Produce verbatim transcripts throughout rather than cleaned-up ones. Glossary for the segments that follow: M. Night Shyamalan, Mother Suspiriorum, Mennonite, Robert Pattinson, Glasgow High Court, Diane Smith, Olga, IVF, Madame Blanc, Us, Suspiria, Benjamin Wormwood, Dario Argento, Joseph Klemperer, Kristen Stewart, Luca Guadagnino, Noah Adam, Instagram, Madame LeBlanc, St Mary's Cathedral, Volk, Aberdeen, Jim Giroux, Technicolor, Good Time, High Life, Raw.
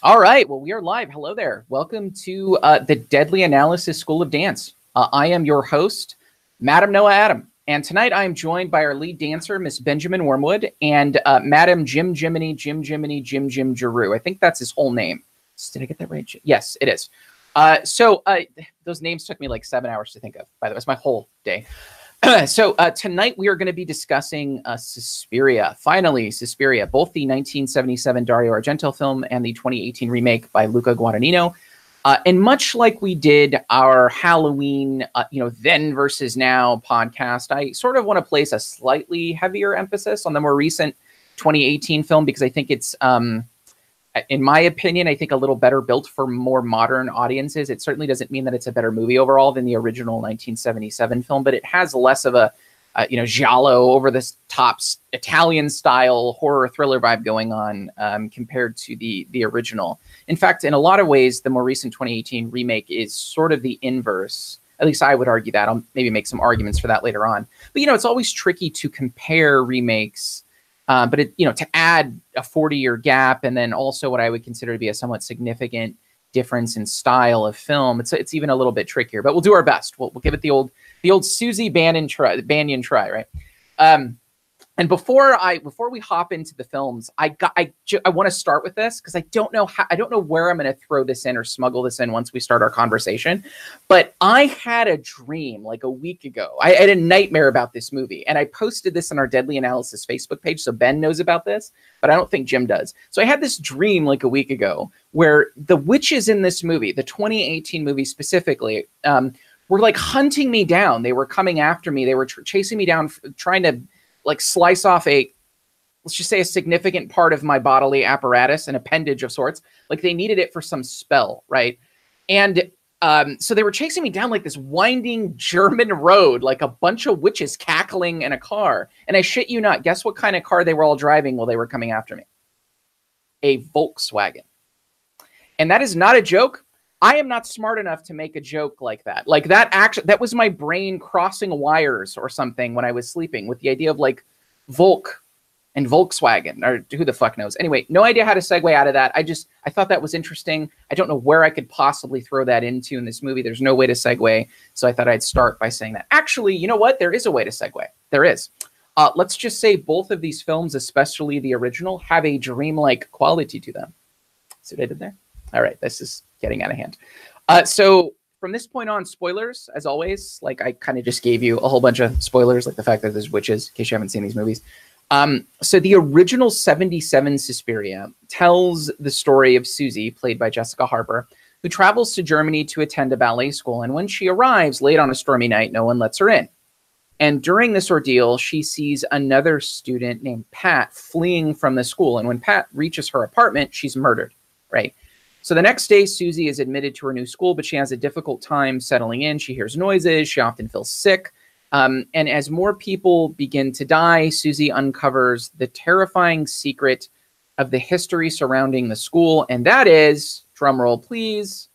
All right. Well, we are live. Hello there. Welcome to uh, the Deadly Analysis School of Dance. Uh, I am your host, Madam Noah Adam. And tonight I am joined by our lead dancer, Miss Benjamin Wormwood, and uh, Madam Jim Jiminy, Jim Jiminy, Jim Jim Giroux. I think that's his whole name. Did I get that right? Yes, it is. Uh, so uh, those names took me like seven hours to think of, by the way. It's my whole day. So uh, tonight we are going to be discussing uh, Suspiria. Finally, Suspiria, both the nineteen seventy-seven Dario Argento film and the twenty eighteen remake by Luca Guadagnino. Uh, and much like we did our Halloween, uh, you know, then versus now podcast, I sort of want to place a slightly heavier emphasis on the more recent twenty eighteen film because I think it's, um, in my opinion, I think a little better built for more modern audiences. It certainly doesn't mean that it's a better movie overall than the original nineteen seventy-seven film, but it has less of a, uh, you know, giallo over the top Italian style horror thriller vibe going on um, compared to the, the original. In fact, in a lot of ways, the more recent twenty eighteen remake is sort of the inverse. At least I would argue that. I'll maybe make some arguments for that later on. But, you know, it's always tricky to compare remakes. Uh, but, it, you know, to add a forty-year gap and then also what I would consider to be a somewhat significant difference in style of film, it's it's even a little bit trickier. But we'll do our best. We'll, we'll give it the old the old Susie Bannion try, Bannion try, right? Um, and before I before we hop into the films, I got I I want to start with this because I don't know how I don't know where I'm going to throw this in or smuggle this in once we start our conversation. But I had a dream like a week ago. I had a nightmare about this movie, and I posted this on our Deadly Analysis Facebook page, so Ben knows about this, but I don't think Jim does. So I had this dream like a week ago where the witches in this movie, the twenty eighteen movie specifically, um, were like hunting me down. They were coming after me. They were tr- chasing me down, trying to like slice off a, let's just say a significant part of my bodily apparatus, an appendage of sorts. Like they needed it for some spell, right? And um, so they were chasing me down like this winding German road, like a bunch of witches cackling in a car. And I shit you not, guess what kind of car they were all driving while they were coming after me? A Volkswagen. And that is not a joke. I am not smart enough to make a joke like that. Like that actually, that was my brain crossing wires or something when I was sleeping with the idea of like Volk and Volkswagen or who the fuck knows. Anyway, no idea how to segue out of that. I just, I thought that was interesting. I don't know where I could possibly throw that into in this movie. There's no way to segue. So I thought I'd start by saying that. Actually, you know what? There is a way to segue. There is. Uh, let's just say both of these films, especially the original, have a dreamlike quality to them. See what I did there? All right, this is getting out of hand. Uh, so from this point on, spoilers, as always, like I kind of just gave you a whole bunch of spoilers, like the fact that there's witches, in case you haven't seen these movies. Um, so the original seventy-seven Suspiria tells the story of Susie, played by Jessica Harper, who travels to Germany to attend a ballet school. And when she arrives late on a stormy night, no one lets her in. And during this ordeal, she sees another student named Pat fleeing from the school. And when Pat reaches her apartment, she's murdered, right? So the next day, Susie is admitted to her new school, but she has a difficult time settling in. She hears noises. She often feels sick. Um, and as more people begin to die, Susie uncovers the terrifying secret of the history surrounding the school. And that is, drumroll please.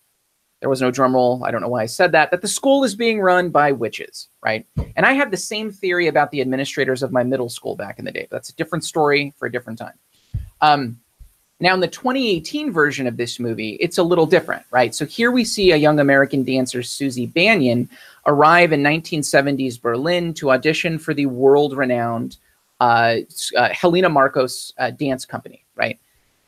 There was no drumroll. I don't know why I said that, that the school is being run by witches, right? And I had the same theory about the administrators of my middle school back in the day. But that's a different story for a different time. Um, Now, in the twenty eighteen version of this movie, it's a little different, right? So here we see a young American dancer, Susie Bannion, arrive in nineteen seventies Berlin to audition for the world-renowned uh, uh, Helena Marcos uh, dance company, right?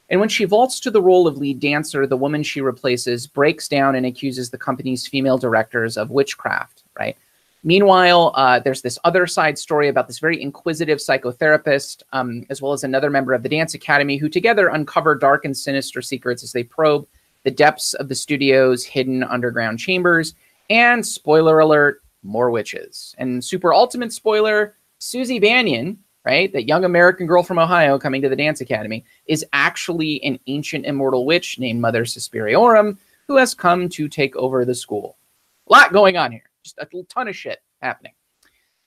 And when she vaults to the role of lead dancer, the woman she replaces breaks down and accuses the company's female directors of witchcraft, right? Meanwhile, uh, there's this other side story about this very inquisitive psychotherapist, um, as well as another member of the Dance Academy, who together uncover dark and sinister secrets as they probe the depths of the studio's hidden underground chambers. And spoiler alert, more witches. And super ultimate spoiler, Susie Bannion, right, that young American girl from Ohio coming to the Dance Academy, is actually an ancient immortal witch named Mother Suspiriorum, who has come to take over the school. A lot going on here. Just a ton of shit happening.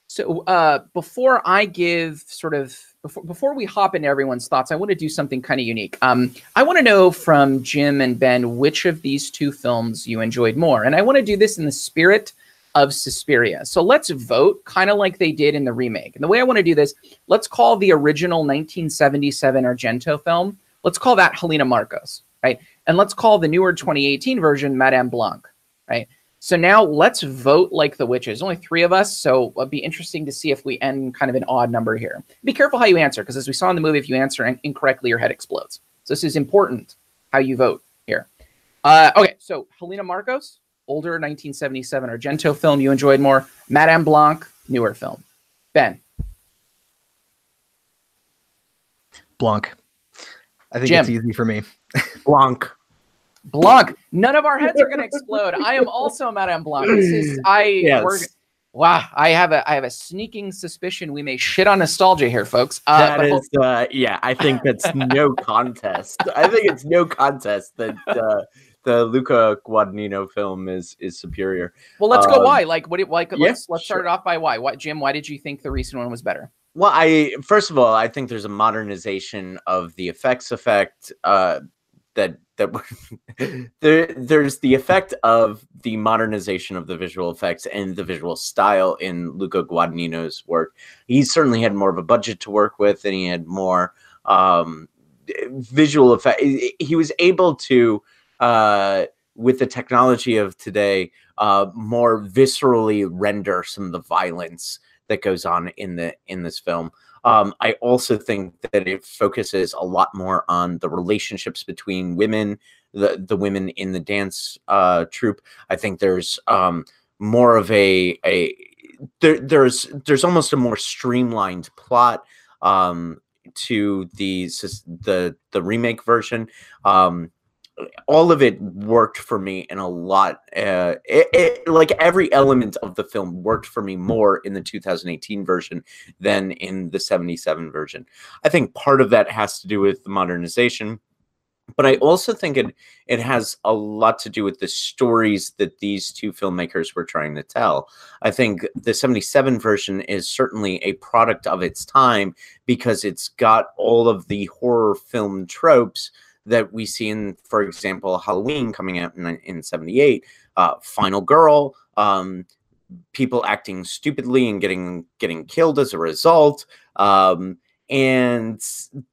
So uh, before I give sort of before, before we hop into everyone's thoughts, I want to do something kind of unique. Um, I want to know from Jim and Ben, which of these two films you enjoyed more. And I want to do this in the spirit of Suspiria. So let's vote kind of like they did in the remake. And the way I want to do this, let's call the original nineteen seventy-seven Argento film. Let's call that Helena Marcos. right? And let's call the newer twenty eighteen version Madame Blanc, right? So now let's vote like the witches. Only three of us, so it'd be interesting to see if we end kind of an odd number here. Be careful how you answer, because as we saw in the movie, if you answer incorrectly, your head explodes. So this is important, how you vote here. Uh, okay, so Helena Marcos, older nineteen seventy-seven Argento film you enjoyed more. Madame Blanc, newer film. Ben. Blanc. I think Jim. It's easy for me. Blanc. Blanc. None of our heads are going to explode. I am also Madame Blanc. This is I. Yes. We're, wow. I have a. I have a sneaking suspicion we may shit on nostalgia here, folks. Uh, that is. Uh, yeah. I think that's no contest. I think it's no contest that uh, the Luca Guadagnino film is is superior. Well, let's um, go. Why? Like what? Like yeah, let's let's sure. start it off by why. Why, Jim? Why did you think the recent one was better? Well, I first of all, I think there's a modernization of the effects effect. Uh, that that there there's the effect of the modernization of the visual effects and the visual style in Luca Guadagnino's work. He certainly had more of a budget to work with, and he had more um, visual effect. He was able to, uh, with the technology of today, uh, more viscerally render some of the violence that goes on in the in this film. Um, I also think that it focuses a lot more on the relationships between women, the the women in the dance uh, troupe. I think there's um, more of a a there, there's there's almost a more streamlined plot um, to the the the remake version. Um, all of it worked for me in a lot. Uh, it, it, like every element of the film worked for me more in the two thousand eighteen version than in the seventy-seven version. I think part of that has to do with the modernization, but I also think it, it has a lot to do with the stories that these two filmmakers were trying to tell. I think the seventy-seven version is certainly a product of its time because it's got all of the horror film tropes that we see in, for example, Halloween coming out in, in seventy-eight, uh, Final Girl, um, people acting stupidly and getting getting killed as a result, um, and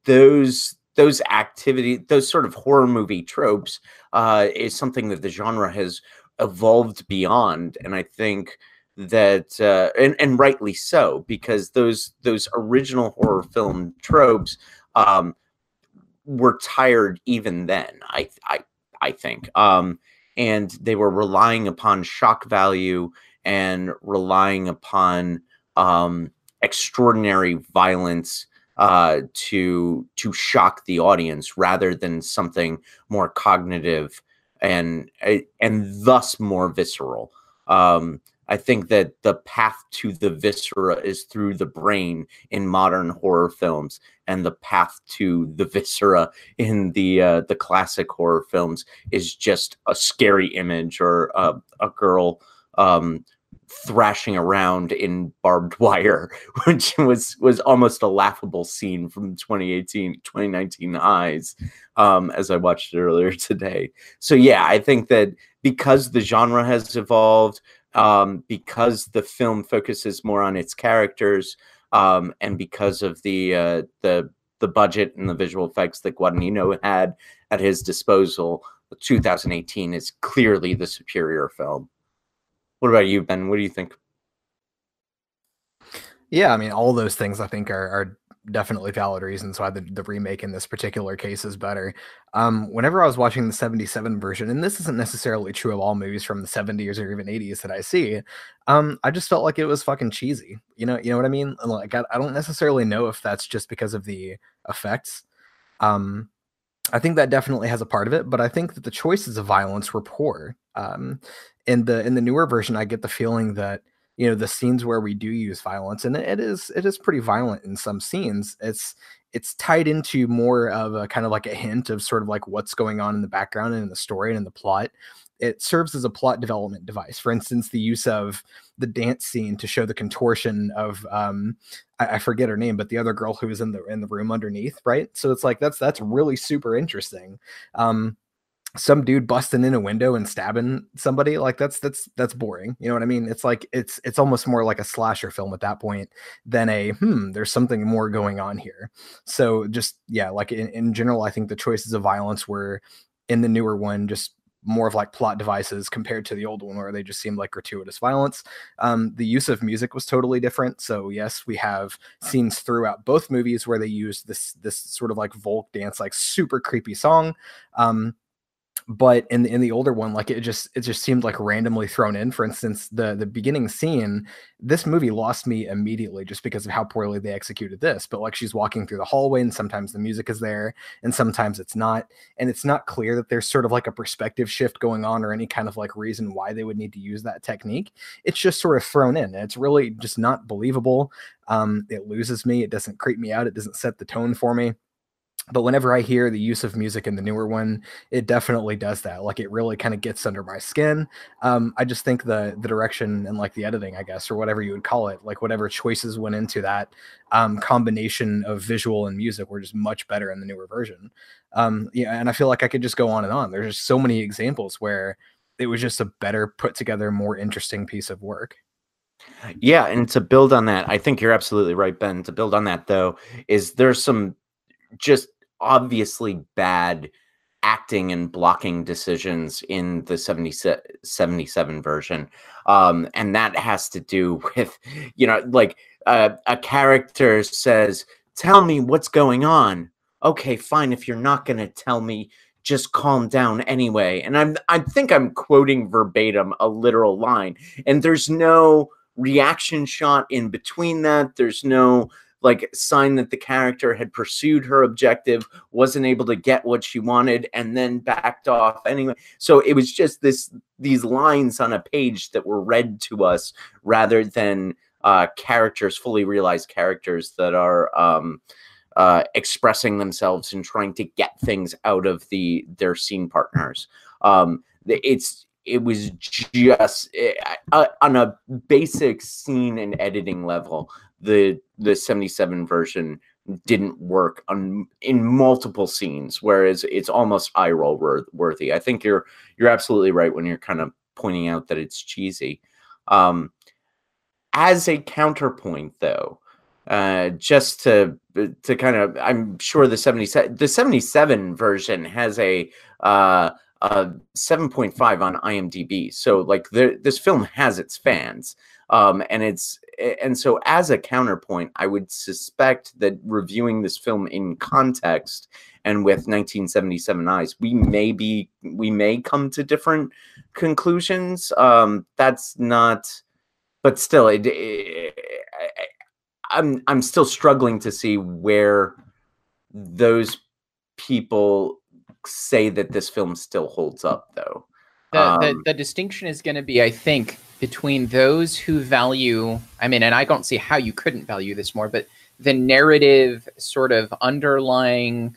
those those activity, those sort of horror movie tropes, uh, is something that the genre has evolved beyond, and I think that uh, and and rightly so, because those those original horror film tropes. Um, were tired even then, I I I think, um, and they were relying upon shock value and relying upon um, extraordinary violence uh, to to shock the audience rather than something more cognitive and and thus more visceral. Um, I think that the path to the viscera is through the brain in modern horror films, and the path to the viscera in the uh, the classic horror films is just a scary image or uh, a girl um, thrashing around in barbed wire, which was was almost a laughable scene from twenty eighteen, twenty nineteen eyes, um, as I watched it earlier today. So yeah, I think that because the genre has evolved, Um, because the film focuses more on its characters, um, and because of the uh, the the budget and the visual effects that Guadagnino had at his disposal, two thousand eighteen is clearly the superior film. What about you, Ben? What do you think? Yeah, I mean, all those things I think are, are definitely valid reasons why the, the remake in this particular case is better. Um, whenever I was watching the seventy-seven version, and this isn't necessarily true of all movies from the seventies or even eighties that I see, um, I just felt like it was fucking cheesy. You know, you know what I mean? Like, I, I don't necessarily know if that's just because of the effects. Um, I think that definitely has a part of it, but I think that the choices of violence were poor. Um, in the in the newer version, I get the feeling that, you know, the scenes where we do use violence, and it is it is pretty violent in some scenes, it's it's tied into more of a kind of like a hint of sort of like what's going on in the background and in the story and in the plot. It serves as a plot development device. For instance, the use of the dance scene to show the contortion of um I, I forget her name, but the other girl who was in the in the room underneath, right? So it's like that's that's really super interesting. Um some dude busting in a window and stabbing somebody, like that's that's that's boring, you know what I mean? It's like it's it's almost more like a slasher film at that point than a hmm there's something more going on here. So just yeah, like in, in general, I think the choices of violence were in the newer one, just more of like plot devices compared to the old one where they just seemed like gratuitous violence. Um, the use of music was totally different. So yes, we have scenes throughout both movies where they use this, this sort of like Volk dance, like super creepy song. Um, But in the, in the older one, like it just it just seemed like randomly thrown in. For instance, the the beginning scene, this movie lost me immediately just because of how poorly they executed this. But like she's walking through the hallway, and sometimes the music is there, and sometimes it's not. And it's not clear that there's sort of like a perspective shift going on or any kind of like reason why they would need to use that technique. It's just sort of thrown in. And it's really just not believable. Um, it loses me. It doesn't creep me out. It doesn't set the tone for me. But whenever I hear the use of music in the newer one, it definitely does that. Like it really kind of gets under my skin. Um, I just think the the direction and like the editing, I guess, or whatever you would call it, like whatever choices went into that um, combination of visual and music were just much better in the newer version. Um, yeah, and I feel like I could just go on and on. There's just so many examples where it was just a better put together, more interesting piece of work. Yeah, and to build on that, I think you're absolutely right, Ben. To build on that, though, is there's some just obviously bad acting and blocking decisions in the seventy-seven version. Um, and that has to do with, you know, like uh, a character says, tell me what's going on. Okay, fine. If you're not going to tell me, just calm down anyway. And I'm, I think I'm quoting verbatim a literal line, and there's no reaction shot in between that. There's no like sign that the character had pursued her objective, wasn't able to get what she wanted, and then backed off anyway. So it was just this, these lines on a page that were read to us rather than uh, characters, fully realized characters that are um, uh, expressing themselves and trying to get things out of the, their scene partners. Um, it's, It was just uh, on a basic scene and editing level, the the seventy-seven version didn't work on in multiple scenes, whereas it's almost eye roll worthy. I think you're you're absolutely right when you're kind of pointing out that it's cheesy. Um, as a counterpoint, though, uh, just to to kind of, I'm sure the seventy-seven the seventy-seven version has a uh, Uh, seven point five on I M D B. So like the, this film has its fans. Um, and it's, and so as a counterpoint, I would suspect that reviewing this film in context and with nineteen seventy-seven eyes, we may be, we may come to different conclusions. Um, that's not, but still it, it, I'm, I'm still struggling to see where those people say that this film still holds up, though. The, um, the, the distinction is going to be, I think, between those who value, I mean, and I don't see how you couldn't value this more, but the narrative sort of underlying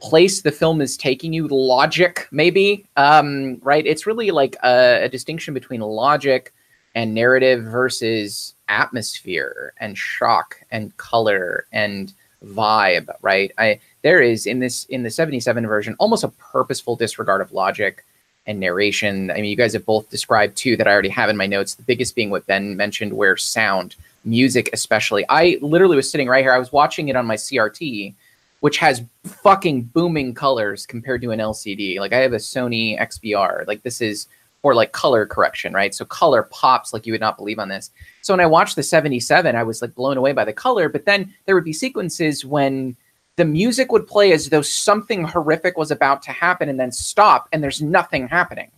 place the film is taking you, logic, maybe, um, right? It's really like a, a distinction between logic and narrative versus atmosphere and shock and color and vibe, right? I there is in this in the seventy-seven version almost a purposeful disregard of logic and narration. I mean, you guys have both described two that I already have in my notes, the biggest being what Ben mentioned, where sound, music especially. I literally was sitting right here, I was watching it on my C R T, which has fucking booming colors compared to an L C D. Like I have a Sony X B R. Like this is for like color correction, right? So color pops like you would not believe on this. So when I watched the seventy-seven, I was like blown away by the color, but then there would be sequences when the music would play as though something horrific was about to happen and then stop and there's nothing happening.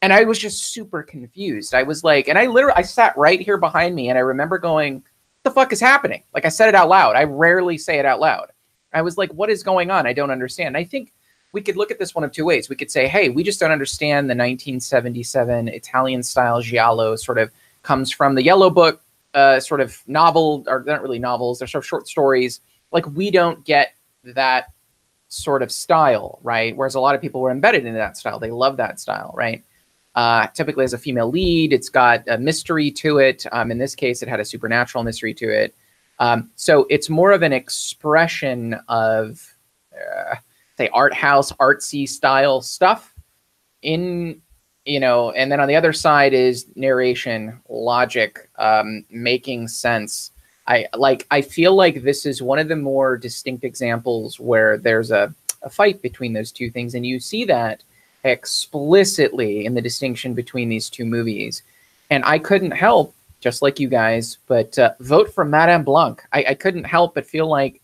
And I was just super confused. I was like, and I literally, I sat right here behind me and I remember going, what the fuck is happening? Like I said it out loud. I rarely say it out loud. I was like, what is going on? I don't understand. I think we could look at this one of two ways. We could say, hey, we just don't understand the nineteen seventy-seven Italian style giallo sort of comes from the Yellow Book uh, sort of novel, or they're not really novels, they're sort of short stories. Like we don't get that sort of style, right? Whereas a lot of people were embedded in that style. They love that style, right? Uh, typically as a female lead, it's got a mystery to it. Um, in this case, it had a supernatural mystery to it. Um, so it's more of an expression of... Uh, say art house, artsy style stuff in, you know, and then on the other side is narration, logic, um, making sense. I like, I feel like this is one of the more distinct examples where there's a a fight between those two things. And you see that explicitly in the distinction between these two movies. And I couldn't help, just like you guys, but uh, vote for Madame Blanc. I, I couldn't help but feel like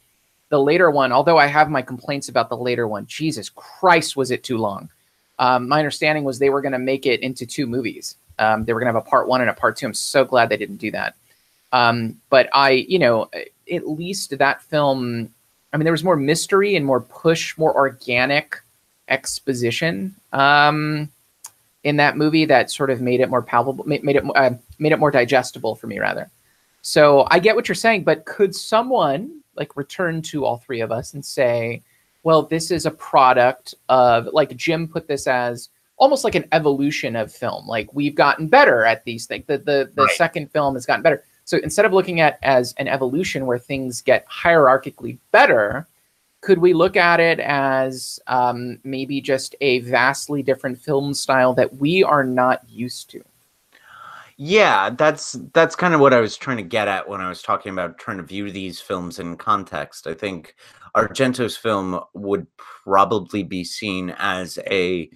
the later one, although I have my complaints about the later one, Jesus Christ, was it too long? Um, my understanding was they were going to make it into two movies. Um, they were going to have a part one and a part two. I'm so glad they didn't do that. Um, but I, you know, at least that film, I mean, there was more mystery and more push, more organic exposition um, in that movie that sort of made it more palpable, made, made it uh, made it more digestible for me, rather. So I get what you're saying, but could someone like return to all three of us and say, well, this is a product of, like Jim put this as almost like an evolution of film. Like we've gotten better at these things. The, the, the right. second film has gotten better. So instead of looking at as an evolution where things get hierarchically better, could we look at it as um, maybe just a vastly different film style that we are not used to? Yeah, that's that's kind of what I was trying to get at when I was talking about trying to view these films in context. I think Argento's film would probably be seen as a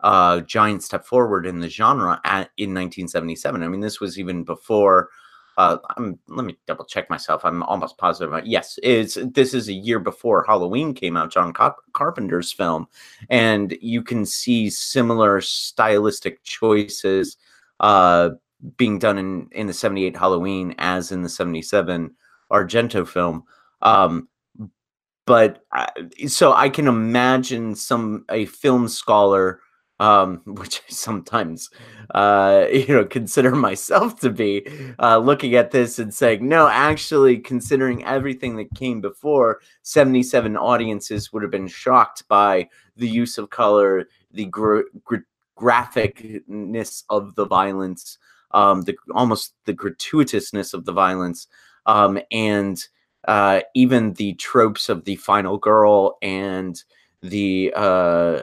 uh, giant step forward in the genre at, in nineteen seventy-seven. I mean, this was even before... Uh, I'm, let me double check myself. I'm almost positive. Yes, it's, this is a year before Halloween came out, John Car- Carpenter's film. And you can see similar stylistic choices uh, being done in, in the seventy-eight Halloween as in the seventy-seven Argento film. Um, but I, so I can imagine some a film scholar, Um, which I sometimes, uh, you know, consider myself to be, uh, looking at this and saying, no, actually, considering everything that came before, seventy-seven audiences would have been shocked by the use of color, the gra- gra- graphicness of the violence, um, the almost the gratuitousness of the violence, um, and uh, even the tropes of the final girl and the... Uh,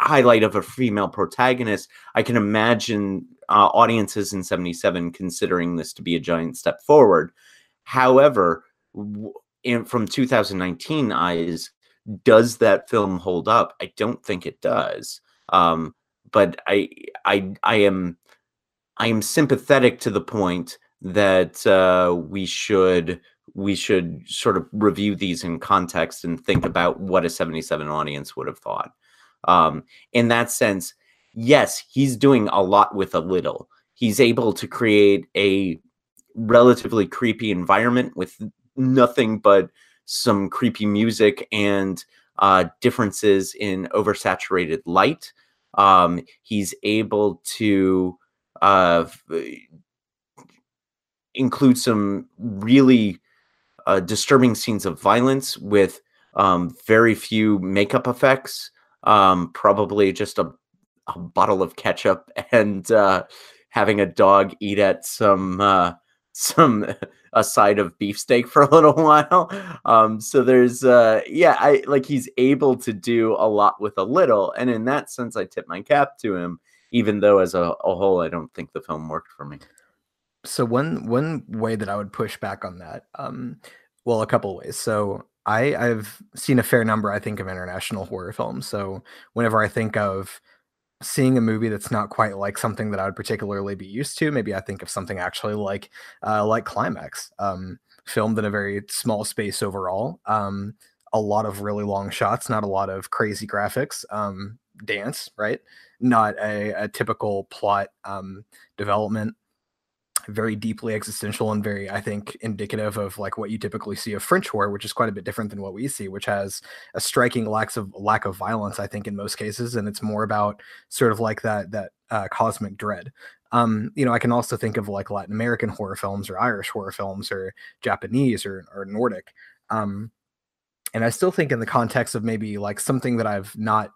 highlight of a female protagonist. I can imagine uh, audiences in seventy-seven considering this to be a giant step forward. However, in, from two thousand nineteen eyes, does that film hold up? I don't think it does. Um, but I, I, I am, I am sympathetic to the point that uh, we should, we should sort of review these in context and think about what a seventy-seven audience would have thought. Um, in that sense, yes, he's doing a lot with a little. He's able to create a relatively creepy environment with nothing but some creepy music and uh, differences in oversaturated light. Um, he's able to uh, include some really uh, disturbing scenes of violence with um, very few makeup effects. Um, probably just a, a bottle of ketchup and uh, having a dog eat at some uh, some a side of beefsteak for a little while. Um, so there's uh, yeah, I like he's able to do a lot with a little, and in that sense, I tip my cap to him. Even though as a, a whole, I don't think the film worked for me. So one one way that I would push back on that, um, well, a couple ways. So. I, I've seen a fair number, I think, of international horror films. So whenever I think of seeing a movie that's not quite like something that I would particularly be used to, maybe I think of something actually like uh, like Climax, um, filmed in a very small space overall. Um, a lot of really long shots, not a lot of crazy graphics, um, dance, right? Not a, a typical plot um, development. Very deeply existential and very, I think, indicative of like what you typically see of French horror, which is quite a bit different than what we see, which has a striking lack of lack of violence, I think, in most cases. And it's more about sort of like that that uh, cosmic dread. Um, you know, I can also think of like Latin American horror films or Irish horror films or Japanese or, or Nordic. Um, and I still think in the context of maybe like something that I've not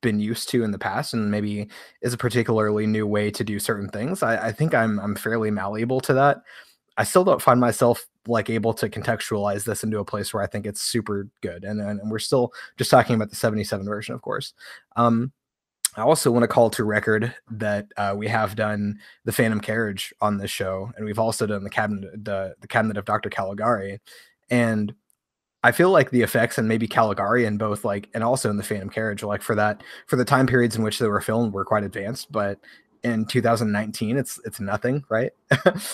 been used to in the past and maybe is a particularly new way to do certain things. I, I think I'm I'm fairly malleable to that. I still don't find myself like able to contextualize this into a place where I think it's super good. And, and we're still just talking about the seventy-seven version, of course. Um, I also want to call to record that uh, we have done The Phantom Carriage on this show, and we've also done the cabinet, the, the cabinet of Doctor Caligari. And I feel like the effects and maybe Caligari and both like, and also in The Phantom Carriage, like for that, for the time periods in which they were filmed were quite advanced, but in two thousand nineteen, it's, it's nothing, right?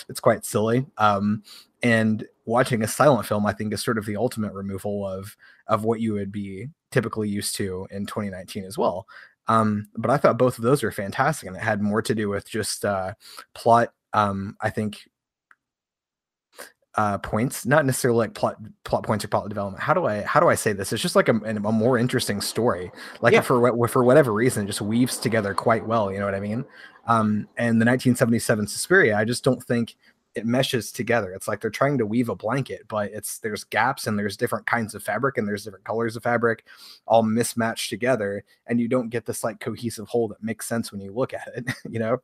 It's quite silly. Um, and watching a silent film, I think, is sort of the ultimate removal of, of what you would be typically used to in twenty nineteen as well. Um, but I thought both of those were fantastic, and it had more to do with just uh, plot, um, I think, uh, points, not necessarily like plot plot points or plot development. How do I how do I say this? It's just like a, a more interesting story. Like yeah. for for whatever reason, it just weaves together quite well. You know what I mean? Um, and the nineteen seventy-seven Suspiria, I just don't think it meshes together. It's like they're trying to weave a blanket, but it's there's gaps and there's different kinds of fabric and there's different colors of fabric all mismatched together, and you don't get this like cohesive whole that makes sense when you look at it. You know,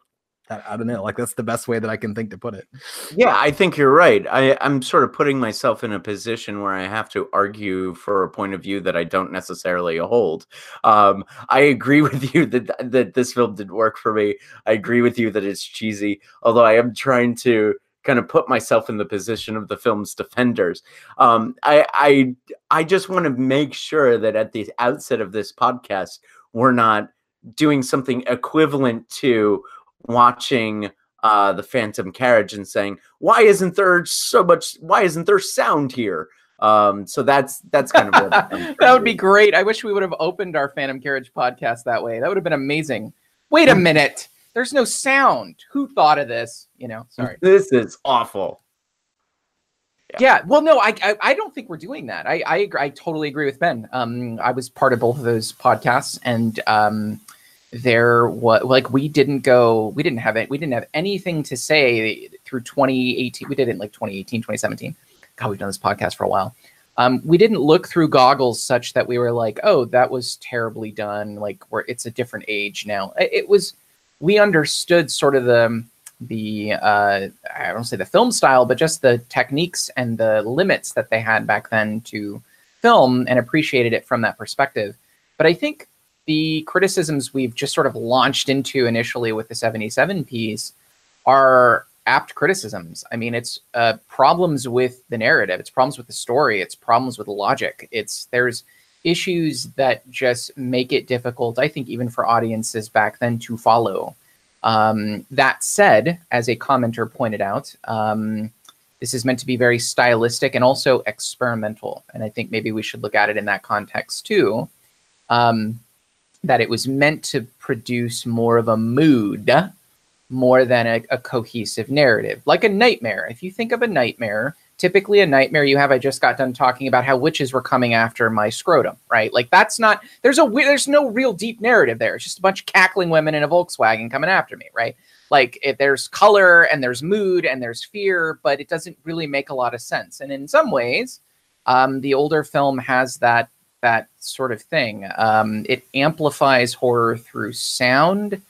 I, I don't know. Like that's the best way that I can think to put it. Yeah, I think you're right. I, I'm sort of putting myself in a position where I have to argue for a point of view that I don't necessarily hold. Um, I agree with you that that this film didn't work for me. I agree with you that it's cheesy, although I am trying to kind of put myself in the position of the film's defenders. Um, I, I, I just want to make sure that at the outset of this podcast, we're not doing something equivalent to watching uh, The Phantom Carriage and saying, why isn't there so much, why isn't there sound here? Um, so that's, that's kind of what that would be great. I wish we would have opened our Phantom Carriage podcast that way. That would have been amazing. Wait a minute. There's no sound. Who thought of this? You know, sorry. This is awful. Yeah. yeah well, no, I, I I don't think we're doing that. I I, I totally agree with Ben. Um, I was part of both of those podcasts, and um, there was like we didn't go, we didn't have it, we didn't have anything to say through twenty eighteen. We did it in like twenty eighteen, twenty seventeen. God, we've done this podcast for a while. Um, we didn't look through goggles such that we were like, oh, that was terribly done. Like, we're it's a different age now. It, it was. We understood sort of the, the uh, I don't say the film style, but just the techniques and the limits that they had back then to film, and appreciated it from that perspective. But I think the criticisms we've just sort of launched into initially with the seventy-seven piece are apt criticisms. I mean, it's uh, problems with the narrative. It's problems with the story. It's problems with logic. It's there's issues that just make it difficult, I think, even for audiences back then to follow. Um, that said, as a commenter pointed out, um, this is meant to be very stylistic and also experimental. And I think maybe we should look at it in that context too, um, that it was meant to produce more of a mood, more than a, a cohesive narrative, like a nightmare. If you think of a nightmare, typically a nightmare you have, I just got done talking about how witches were coming after my scrotum, right? Like that's not, there's a there's no real deep narrative there. It's just a bunch of cackling women in a Volkswagen coming after me, right? Like it, there's color and there's mood and there's fear, but it doesn't really make a lot of sense. And in some ways, um, the older film has that, that sort of thing. Um, it amplifies horror through sound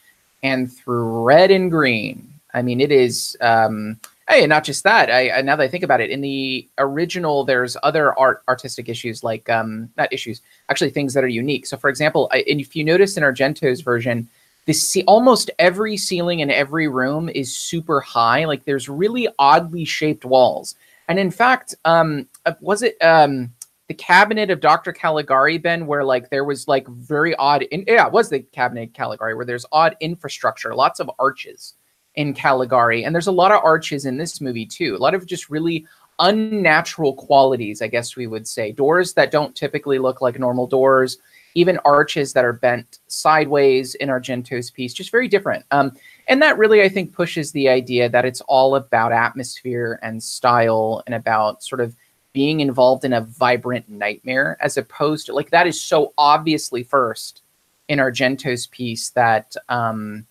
and through red and green. I mean, it is... Um, Hey, and not just that, I, I, now that I think about it, in the original, there's other art artistic issues like, um, not issues, actually things that are unique. So for example, I, and if you notice in Argento's version, this, almost every ceiling in every room is super high. Like there's really oddly shaped walls. And in fact, um, was it um, The Cabinet of Doctor Caligari, Ben, where like there was like very odd, in, yeah, it was The Cabinet of Caligari, where there's odd infrastructure, lots of arches in Caligari. And there's a lot of arches in this movie too. A lot of just really unnatural qualities, I guess we would say. Doors that don't typically look like normal doors, even arches that are bent sideways in Argento's piece, just very different. Um, and that really, I think, pushes the idea that it's all about atmosphere and style and about sort of being involved in a vibrant nightmare, as opposed to, like, that is so obviously first in Argento's piece that, um,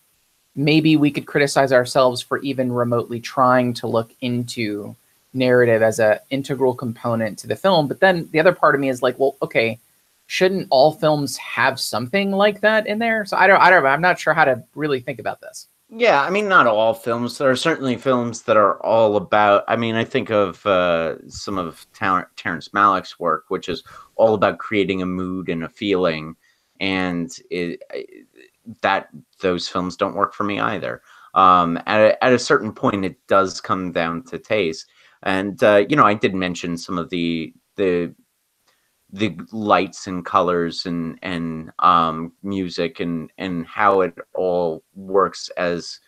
maybe we could criticize ourselves for even remotely trying to look into narrative as an integral component to the film. But then the other part of me is like, well, okay, shouldn't all films have something like that in there? So I don't, I don't, I'm not sure how to really think about this. Yeah, I mean, not all films. There are certainly films that are all about, I mean, I think of uh, some of Ter- Terrence Malick's work, which is all about creating a mood and a feeling. And it, it that those films don't work for me either. Um, at, a, at a certain point, it does come down to taste. And, uh, you know, I did mention some of the, the the lights and colors and and um, music and and how it all works as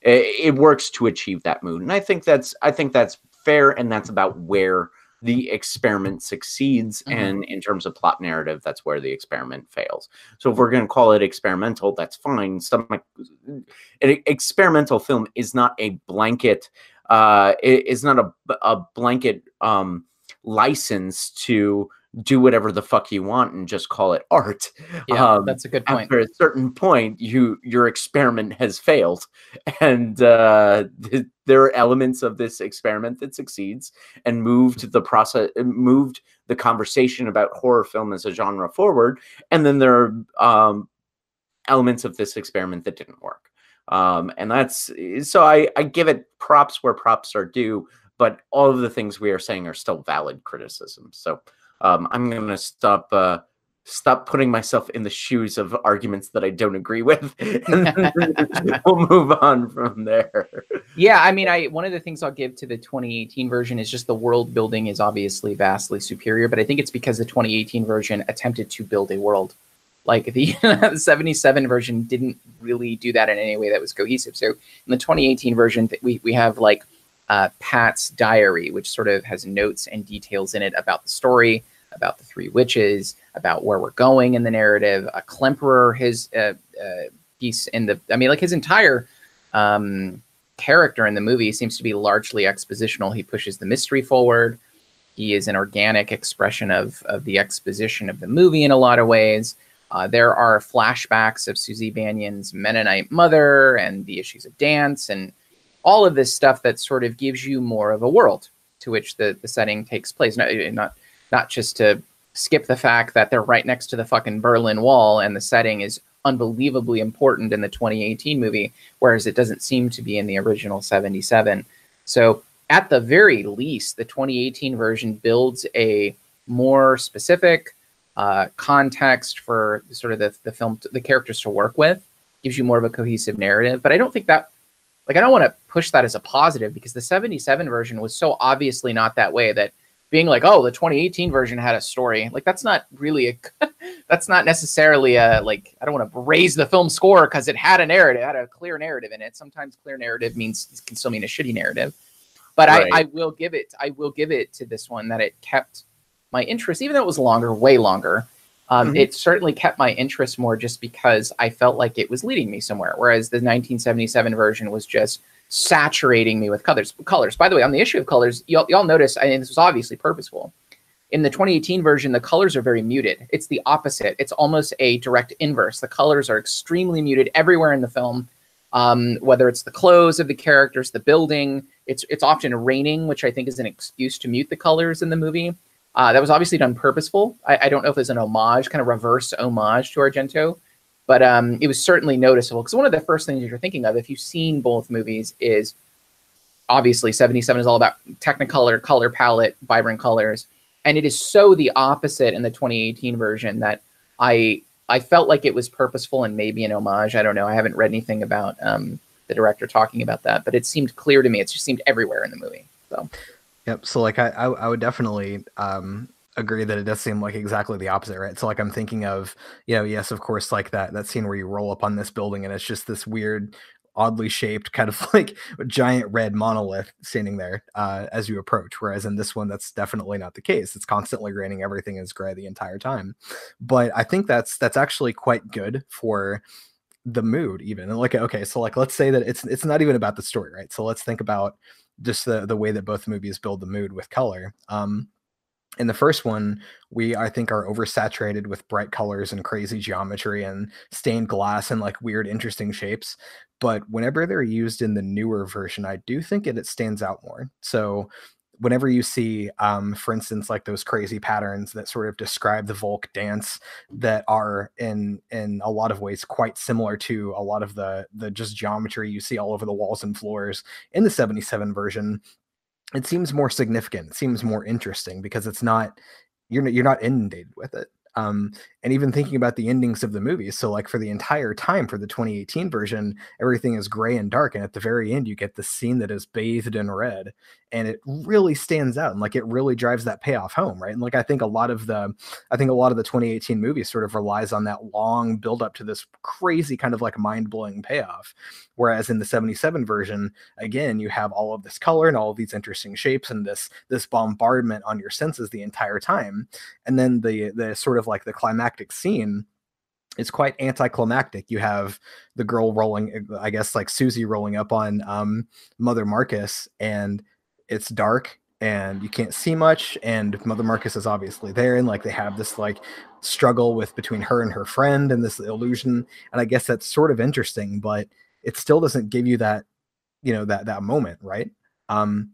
it, it works to achieve that mood. And I think that's I think that's fair, and that's about where the experiment succeeds. Mm-hmm. And in terms of plot narrative, that's where the experiment fails. So if we're going to call it experimental, that's fine. Some an experimental film is not a blanket. Uh, it, it's not a a blanket um, license to do whatever the fuck you want and just call it art. Yeah, um, that's a good point. After a certain point, you your experiment has failed, and uh, th there are elements of this experiment that succeeds and moved the process, moved the conversation about horror film as a genre forward. And then there are um, elements of this experiment that didn't work, um, and that's so I, I give it props where props are due. But all of the things we are saying are still valid criticisms. So. Um, I'm going to stop uh, stop putting myself in the shoes of arguments that I don't agree with, and then we'll move on from there. Yeah, I mean, I one of the things I'll give to the twenty eighteen version is just the world building is obviously vastly superior, but I think it's because the twenty eighteen version attempted to build a world. Like the seventy-seven version didn't really do that in any way that was cohesive. So in the twenty eighteen version, we, we have like Uh, Pat's diary, which sort of has notes and details in it about the story, about the three witches, about where we're going in the narrative. A Klemperer, his uh, uh, piece in the, I mean, like his entire um, character in the movie seems to be largely expositional. He pushes the mystery forward. He is an organic expression of of the exposition of the movie in a lot of ways. Uh, there are flashbacks of Susie Bannion's Mennonite mother and the issues of dance and all of this stuff that sort of gives you more of a world to which the, the setting takes place. Not, not, not just to skip the fact that they're right next to the fucking Berlin Wall and the setting is unbelievably important in the twenty eighteen movie, whereas it doesn't seem to be in the original seventy-seven. So at the very least, the twenty eighteen version builds a more specific uh, context for sort of the, the film, the characters to work with, gives you more of a cohesive narrative. But I don't think that, like, I don't want to push that as a positive because the seventy-seven version was so obviously not that way that being like, oh, the twenty eighteen version had a story. Like, that's not really a, that's not necessarily a, like, I don't want to raise the film score because it had a narrative, had a clear narrative in it. Sometimes clear narrative means, it can still mean a shitty narrative. But right. I, I will give it, I will give it to this one that it kept my interest, even though it was longer, way longer. Um, mm-hmm. It certainly kept my interest more just because I felt like it was leading me somewhere, whereas the nineteen seventy-seven version was just saturating me with colors. Colors. By the way, on the issue of colors, y'all y'all notice, and this was obviously purposeful, in the twenty eighteen version, the colors are very muted. It's the opposite. It's almost a direct inverse. The colors are extremely muted everywhere in the film, um, whether it's the clothes of the characters, the building. It's, it's often raining, which I think is an excuse to mute the colors in the movie. Uh, that was obviously done purposeful. I, I don't know if it's an homage, kind of reverse homage to Argento, but um, it was certainly noticeable. Because one of the first things you're thinking of, if you've seen both movies, is obviously seventy-seven is all about Technicolor, color palette, vibrant colors. And it is so the opposite in the twenty eighteen version that I I felt like it was purposeful and maybe an homage. I don't know. I haven't read anything about um, the director talking about that, but it seemed clear to me. It just seemed everywhere in the movie. So. Yep. So like I, I would definitely um, agree that it does seem like exactly the opposite, right? So like I'm thinking of, you know, yes, of course, like that that scene where you roll up on this building and it's just this weird, oddly shaped kind of like giant red monolith standing there uh, as you approach. Whereas in this one, that's definitely not the case. It's constantly raining. Everything is gray the entire time. But I think that's that's actually quite good for the mood even. And like, okay, so like let's say that it's it's not even about the story, right? So let's think about just the, the way that both movies build the mood with color. Um, in the first one, we, I think, are oversaturated with bright colors and crazy geometry and stained glass and like weird, interesting shapes. But whenever they're used in the newer version, I do think it, it stands out more. So whenever you see, um, for instance, like those crazy patterns that sort of describe the Volk dance that are in in a lot of ways quite similar to a lot of the the just geometry you see all over the walls and floors in the seventy-seven version, it seems more significant. It seems more interesting because it's not you're you're not inundated with it. Um, and even thinking about the endings of the movies. So like for the entire time for the twenty eighteen version, everything is gray and dark. And at the very end, you get the scene that is bathed in red, and it really stands out. And like, it really drives that payoff home. Right. And like, I think a lot of the, I think a lot of the twenty eighteen movie sort of relies on that long build up to this crazy kind of like mind blowing payoff. Whereas in the seventy-seven version, again, you have all of this color and all of these interesting shapes and this, this bombardment on your senses the entire time. And then the, the sort of like the climactic scene is quite anticlimactic. You have the girl rolling, I guess like Susie rolling up on um, Mother Markos, and it's dark and you can't see much. And Mother Markos is obviously there. And like, they have this like struggle with between her and her friend and this illusion. And I guess that's sort of interesting, but it still doesn't give you that, you know, that, that moment. Right. Um,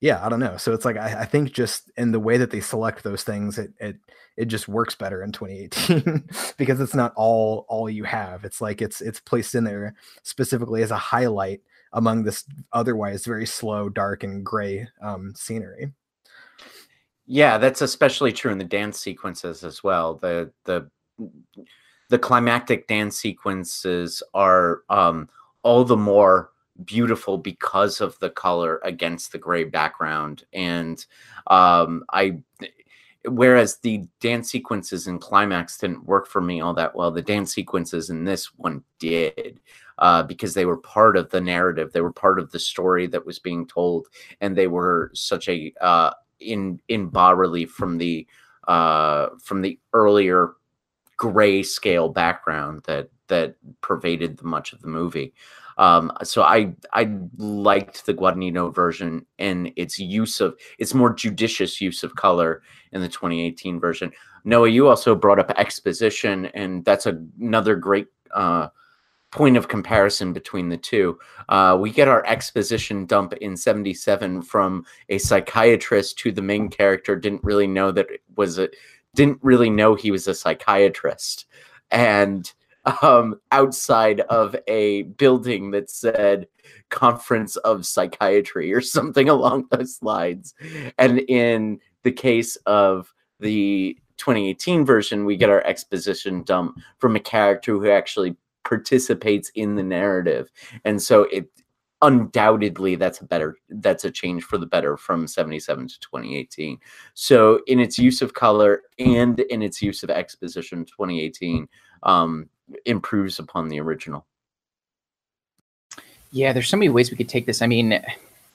yeah, I don't know. So it's like, I, I think just in the way that they select those things, it, it, it just works better in twenty eighteen because it's not all, all you have. It's like, it's, it's placed in there specifically as a highlight among this otherwise very slow, dark and gray um, scenery. Yeah. That's especially true in the dance sequences as well. The, the, the climactic dance sequences are um, all the more beautiful because of the color against the gray background. And um, I, whereas the dance sequences in Climax didn't work for me all that well, the dance sequences in this one did, uh, because they were part of the narrative. They were part of the story that was being told, and they were such a, uh, in, in bas relief from the, uh, from the earlier gray scale background that, that pervaded the much of the movie. Um, so I, I liked the Guadagnino version and its use of, its more judicious use of color in the twenty eighteen version. Noah, you also brought up exposition, and that's a, another great uh, point of comparison between the two. Uh, we get our exposition dump in seventy-seven from a psychiatrist who the main character didn't really know that it was a, didn't really know he was a psychiatrist. And Um, outside of a building that said Conference of Psychiatry or something along those lines. And in the case of the twenty eighteen version, we get our exposition dump from a character who actually participates in the narrative. And so it undoubtedly that's a better, that's a change for the better from seventy-seven to twenty eighteen. So in its use of color and in its use of exposition, twenty eighteen, um, improves upon the original. Yeah, there's so many ways we could take this. I mean,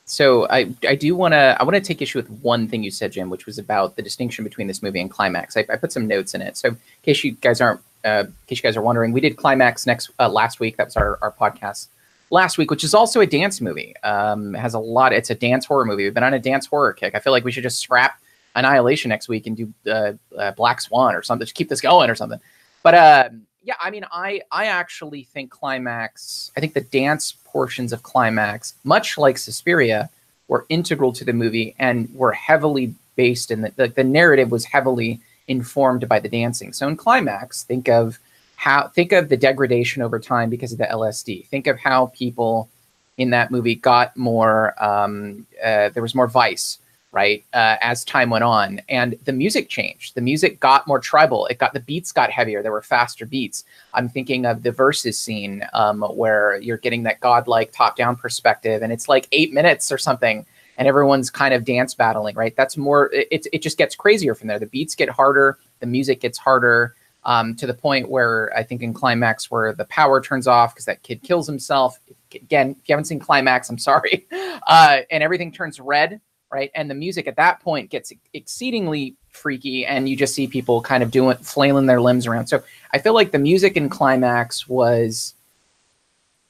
so I I do want to I want to take issue with one thing you said, Jim, which was about the distinction between this movie and Climax. I, I put some notes in it, so in case you guys aren't, uh, in case you guys are wondering, we did Climax next uh, last week. That was our our podcast last week, which is also a dance movie. Um, has a lot. It's a dance horror movie. We've been on a dance horror kick. I feel like we should just scrap Annihilation next week and do uh, uh, Black Swan or something. Just keep this going or something. But uh, yeah, I mean, I, I actually think Climax, I think the dance portions of Climax, much like Suspiria, were integral to the movie and were heavily based in the, the, the narrative was heavily informed by the dancing. So in Climax, think of how, think of the degradation over time because of the L S D. Think of how people in that movie got more, um, uh, there was more vice, right? Uh, as time went on, and the music changed. The music got more tribal. It got, the beats got heavier. There were faster beats. I'm thinking of the verses scene um, where you're getting that godlike top-down perspective, and it's like eight minutes or something, and everyone's kind of dance battling, right? That's more, it, it just gets crazier from there. The beats get harder. The music gets harder um, to the point where I think in Climax where the power turns off because that kid kills himself. Again, if you haven't seen Climax, I'm sorry. Uh, and everything turns red. Right. And the music at that point gets exceedingly freaky, and you just see people kind of doing, flailing their limbs around. So I feel like the music in Climax was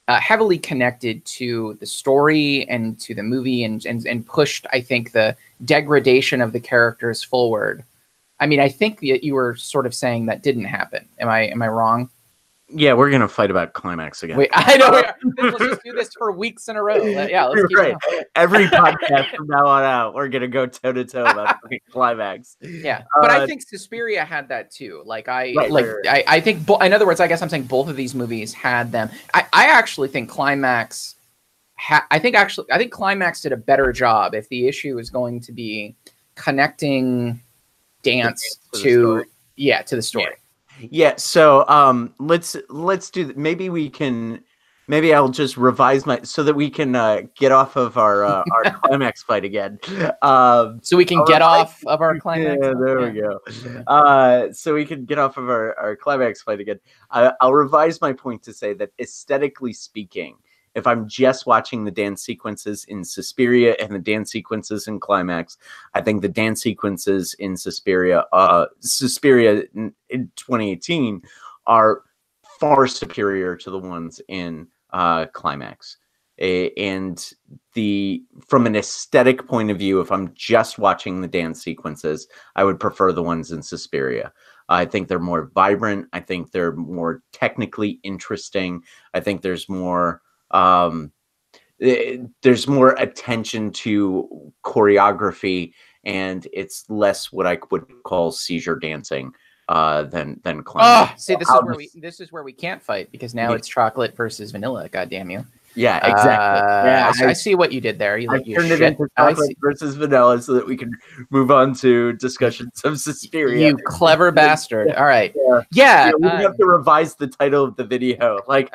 uh, heavily connected to the story and to the movie, and, and, and pushed, I think, the degradation of the characters forward. I mean, I think that you were sort of saying that didn't happen. Am I, am I wrong? Yeah, we're going to fight about Climax again. Wait, I know. Let's just do this for weeks in a row. Yeah, let's keep right. Going. Every podcast from now on out, we're going to go toe-to-toe about Climax. Yeah, uh, but I think Suspiria had that too. Like, I right, like right, right. I, I think, bo- in other words, I guess I'm saying both of these movies had them. I, I actually think Climax, ha- I think actually, I think Climax did a better job if the issue is going to be connecting dance to, to yeah, to the story. Yeah. Yeah, so um, let's let's do. Maybe we can. Maybe I'll just revise my so that we can uh, get off of our uh, our climax fight again. Uh, so we can get off of our climax. Yeah, there we go. Uh, so we can get off of our, our climax fight again. I, I'll revise my point to say that aesthetically speaking, if I'm just watching the dance sequences in Suspiria and the dance sequences in Climax, I think the dance sequences in Suspiria, uh, Suspiria in, in twenty eighteen are far superior to the ones in uh, Climax. A, and the from an aesthetic point of view, if I'm just watching the dance sequences, I would prefer the ones in Suspiria. I think they're more vibrant. I think they're more technically interesting. I think there's more... Um, it, there's more attention to choreography, and it's less what I would call seizure dancing uh, than than climbing. Oh, see, this I'll, is where we this is where we can't fight because now yeah. it's chocolate versus vanilla. God damn you! Yeah, exactly. Uh, yeah, I, I see what you did there. You, I you turned shit. it into chocolate versus vanilla so that we can move on to discussions of Suspiria. You clever bastard! All right, yeah, yeah, yeah we uh, have to revise the title of the video. Like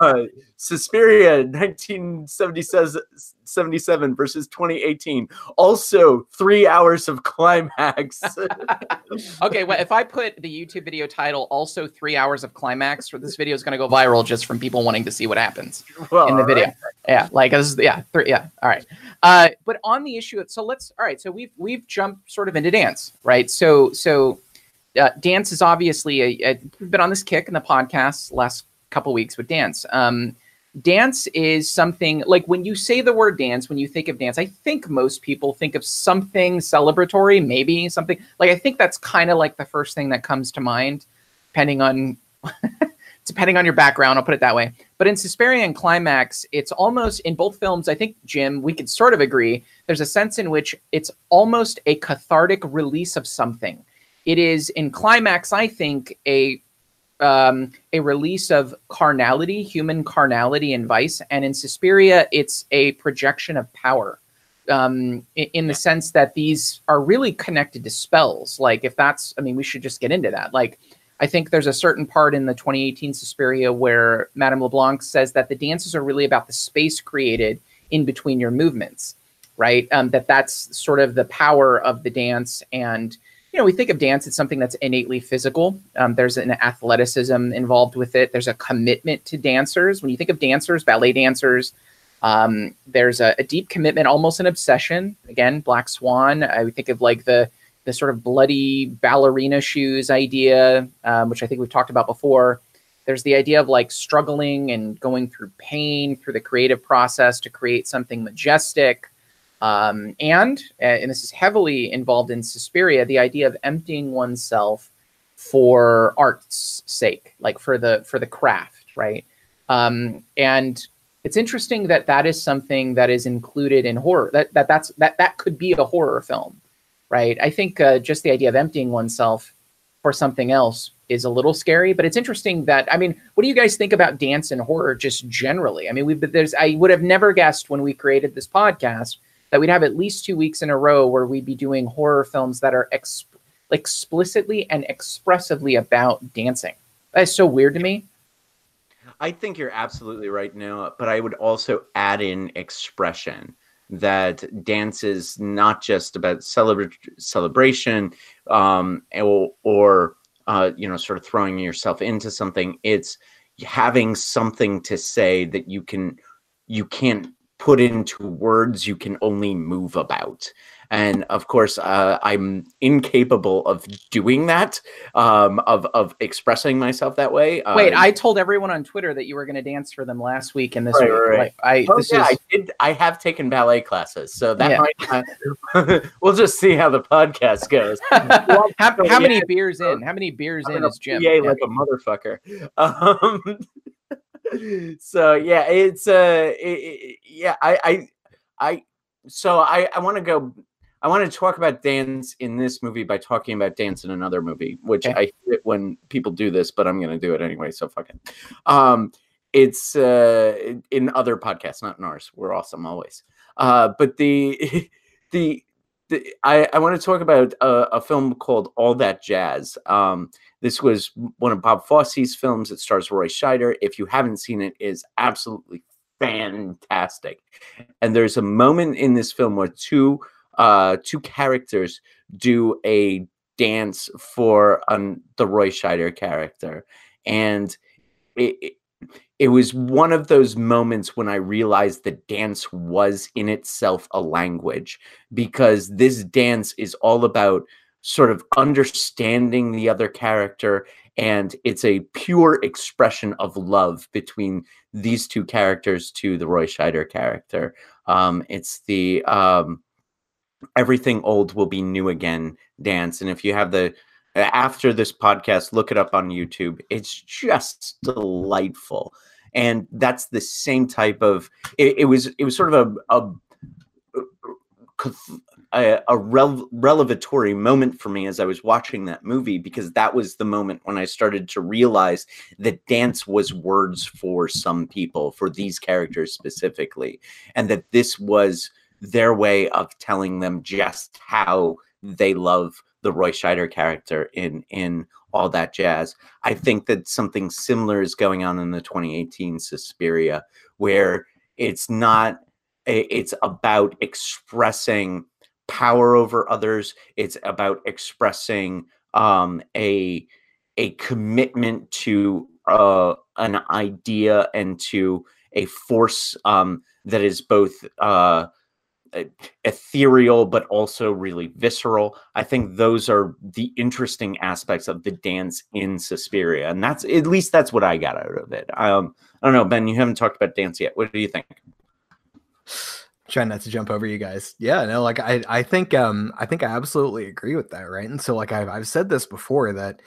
uh, Suspiria, nineteen seventy-seven versus twenty eighteen. Also, three hours of climax. Okay, well, if I put the YouTube video title "Also Three Hours of Climax," this video is going to go viral just from people wanting to see what happens. Well, in the video. Right. Yeah. Like, this is, yeah. Three, yeah. All right. Uh, but on the issue, so let's, all right. So we've, we've jumped sort of into dance, right? So, so uh, dance is obviously a, a, we've been on this kick in the podcast last couple weeks with dance. Um, dance is something like when you say the word dance, when you think of dance, I think most people think of something celebratory, maybe something like, I think that's kind of like the first thing that comes to mind, depending on, depending on your background, I'll put it that way. But in Suspiria and Climax, it's almost, in both films, I think, Jim, we could sort of agree, there's a sense in which it's almost a cathartic release of something. It is, in Climax, I think, a um, a release of carnality, human carnality and vice. And in Suspiria, it's a projection of power. Um, in, in the sense that these are really connected to spells. Like, if that's, I mean, we should just get into that. Like, I think there's a certain part in the twenty eighteen Suspiria where Madame LeBlanc says that the dances are really about the space created in between your movements, right? Um, that that's sort of the power of the dance. And, you know, we think of dance as something that's innately physical. Um, there's an athleticism involved with it. There's a commitment to dancers. When you think of dancers, ballet dancers, um, there's a, a deep commitment, almost an obsession. Again, Black Swan, I would think of like the the sort of bloody ballerina shoes idea, um, which I think we've talked about before. There's the idea of like struggling and going through pain through the creative process to create something majestic. Um, and, and this is heavily involved in Suspiria, the idea of emptying oneself for art's sake, like for the, for the craft, right? Um, and it's interesting that that is something that is included in horror, that, that, that's, that, that could be a horror film. Right. I think uh, just the idea of emptying oneself for something else is a little scary, but it's interesting that, I mean, what do you guys think about dance and horror just generally? I mean, we've been, there's, I would have never guessed when we created this podcast that we'd have at least two weeks in a row where we'd be doing horror films that are exp explicitly and expressively about dancing. That's so weird to me. I think you're absolutely right, Noah, but I would also add in expression. That dance is not just about celebra celebration um, or, or uh, you know, sort of throwing yourself into something. It's having something to say that you can, you can't put into words. You can only move about. And of course, uh, I'm incapable of doing that, um, of, of expressing myself that way. Wait, um, I told everyone on Twitter that you were going to dance for them last week, and this right, week, right. Like, I, oh, this yeah, is... I did. I have taken ballet classes, so that yeah. might. Not... We'll just see how the podcast goes. how how many beers in? How many beers I'm in is Jim? P A like a motherfucker. Um, so yeah, it's uh, it, it, yeah, I, I, I. So I, I want to go. I want to talk about dance in this movie by talking about dance in another movie, which okay. I hate it when people do this, but I'm going to do it anyway. So fuck it. Um, it's uh, in other podcasts, not in ours. We're awesome always. Uh, but the the the, I, I want to talk about a, a film called All That Jazz. Um, this was one of Bob Fosse's films. It stars Roy Scheider. If you haven't seen it, it is absolutely fantastic. And there's a moment in this film where two uh, two characters do a dance for um, the Roy Scheider character. And it, it It was one of those moments when I realized the dance was in itself a language, because this dance is all about sort of understanding the other character, and it's a pure expression of love between these two characters to the Roy Scheider character. Um, it's the um, Everything Old Will Be New Again dance. And if you have the after this podcast, look it up on YouTube. It's just delightful. And that's the same type of, it, it was, it was sort of a, a, a, a rel, revelatory moment for me as I was watching that movie, because that was the moment when I started to realize that dance was words for some people, for these characters specifically, and that this was their way of telling them just how they love the Roy Scheider character in, in All That Jazz. I think that something similar is going on in the twenty eighteen Suspiria, where it's not, it's about expressing power over others. It's about expressing um, a, a commitment to uh, an idea and to a force um, that is both, uh, ethereal, but also really visceral. I think those are the interesting aspects of the dance in Suspiria. And that's, at least that's what I got out of it. Um, I don't know, Ben, you haven't talked about dance yet. What do you think? Trying not to jump over you guys. Yeah, no, like I, I think, um, I think I absolutely agree with that. Right. And so like I've, I've said this before that,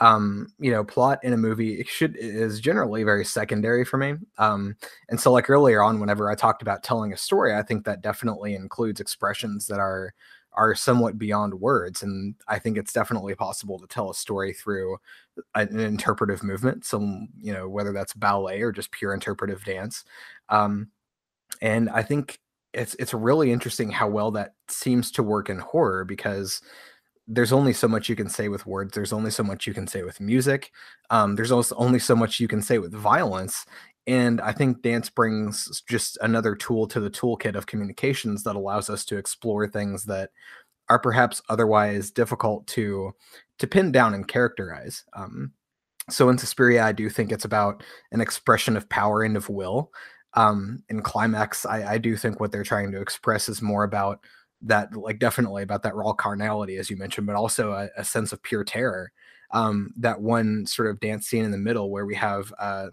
um, you know, plot in a movie, it should is generally very secondary for me. Um, and so like earlier on, whenever I talked about telling a story, I think that definitely includes expressions that are, are somewhat beyond words. And I think it's definitely possible to tell a story through an interpretive movement. So, you know, whether that's ballet or just pure interpretive dance. Um, and I think it's, it's really interesting how well that seems to work in horror, because there's only so much you can say with words. There's only so much you can say with music. Um, there's also only so much you can say with violence. And I think dance brings just another tool to the toolkit of communications that allows us to explore things that are perhaps otherwise difficult to, to pin down and characterize. Um, so in Suspiria, I do think it's about an expression of power and of will. Um, in Climax, I, I do think what they're trying to express is more about that, like definitely about that raw carnality, as you mentioned, but also a, a sense of pure terror. Um, that one sort of dance scene in the middle where we have uh,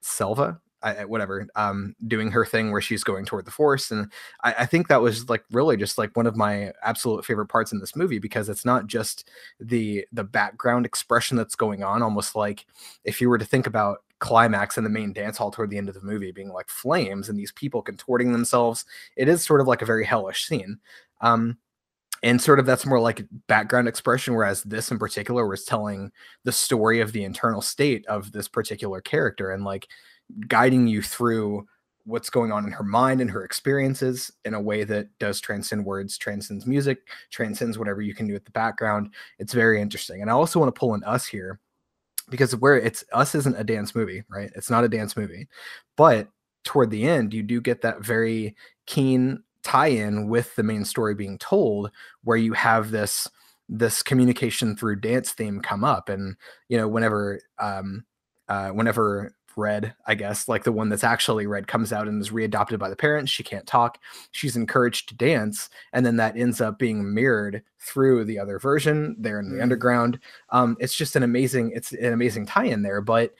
Selva, I, whatever, um, doing her thing where she's going toward the forest. And I, I think that was like really just like one of my absolute favorite parts in this movie, because it's not just the the background expression that's going on, almost like if you were to think about Climax in the main dance hall toward the end of the movie being like flames and these people contorting themselves. It is sort of like a very hellish scene. Um, and sort of that's more like background expression, whereas this in particular was telling the story of the internal state of this particular character and like guiding you through what's going on in her mind and her experiences in a way that does transcend words, transcends music, transcends whatever you can do with the background. It's very interesting. And I also want to pull an Us here, because where it's Us isn't a dance movie, right? It's not a dance movie, but toward the end, you do get that very keen tie-in with the main story being told, where you have this, this communication through dance theme come up. And, you know, whenever, um, uh, whenever Red, I guess, like the one that's actually Red comes out and is readopted by the parents, she can't talk, she's encouraged to dance. And then that ends up being mirrored through the other version there in the mm. underground. Um, it's just an amazing, it's an amazing tie-in there, but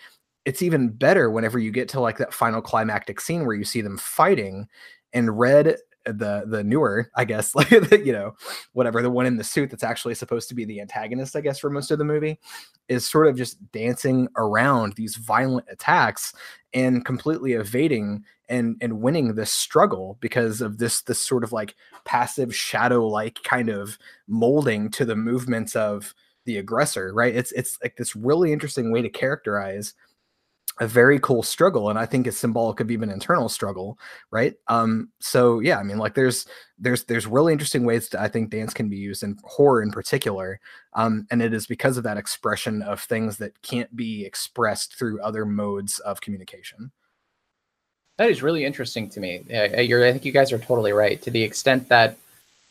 it's even better whenever you get to like that final climactic scene where you see them fighting and Red, the, the newer, I guess, like, the, you know, whatever, the one in the suit that's actually supposed to be the antagonist, I guess, for most of the movie, is sort of just dancing around these violent attacks and completely evading and, and winning this struggle because of this, this sort of like passive shadow, like kind of molding to the movements of the aggressor, right? It's, it's like this really interesting way to characterize a very cool struggle, and I think it's symbolic of even internal struggle, right? Um, so yeah, I mean, like there's there's there's really interesting ways that I think dance can be used in horror in particular, um, and it is because of that expression of things that can't be expressed through other modes of communication. That is really interesting to me. Uh, you're, I think you guys are totally right. To the extent that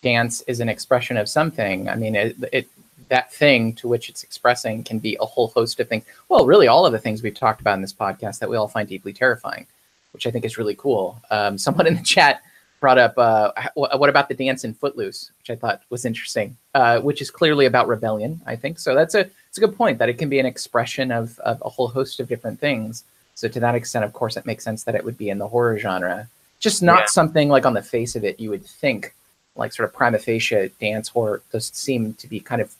dance is an expression of something, I mean, it, it that thing to which it's expressing can be a whole host of things. Well, really all of the things we've talked about in this podcast that we all find deeply terrifying, which I think is really cool. Um, someone in the chat brought up, uh, what about the dance in Footloose, which I thought was interesting, uh, which is clearly about rebellion, I think. So that's a, it's a good point that it can be an expression of, of a whole host of different things. So to that extent, of course, it makes sense that it would be in the horror genre, just not yeah. something like on the face of it, you would think like sort of prima facie dance horror does seem to be kind of,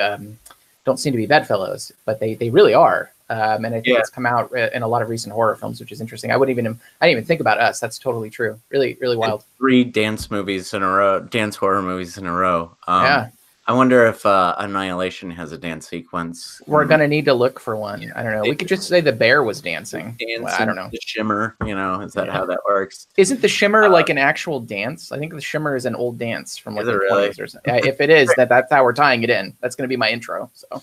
um, don't seem to be bedfellows, but they, they really are. Um, and I think yeah. it's come out in a lot of recent horror films, which is interesting. I wouldn't even, I didn't even think about Us. That's totally true. Really, really wild. And three dance movies in a row, dance horror movies in a row. Um, yeah. I wonder if uh, Annihilation has a dance sequence. We're going to need to look for one. Yeah. I don't know. We could just say the bear was dancing. Well, I don't know. The shimmer, you know, is that yeah. how that works? Isn't the shimmer uh, like an actual dance? I think the shimmer is an old dance from like the really? twenties or something. If it is, that that's how we're tying it in. That's going to be my intro. So,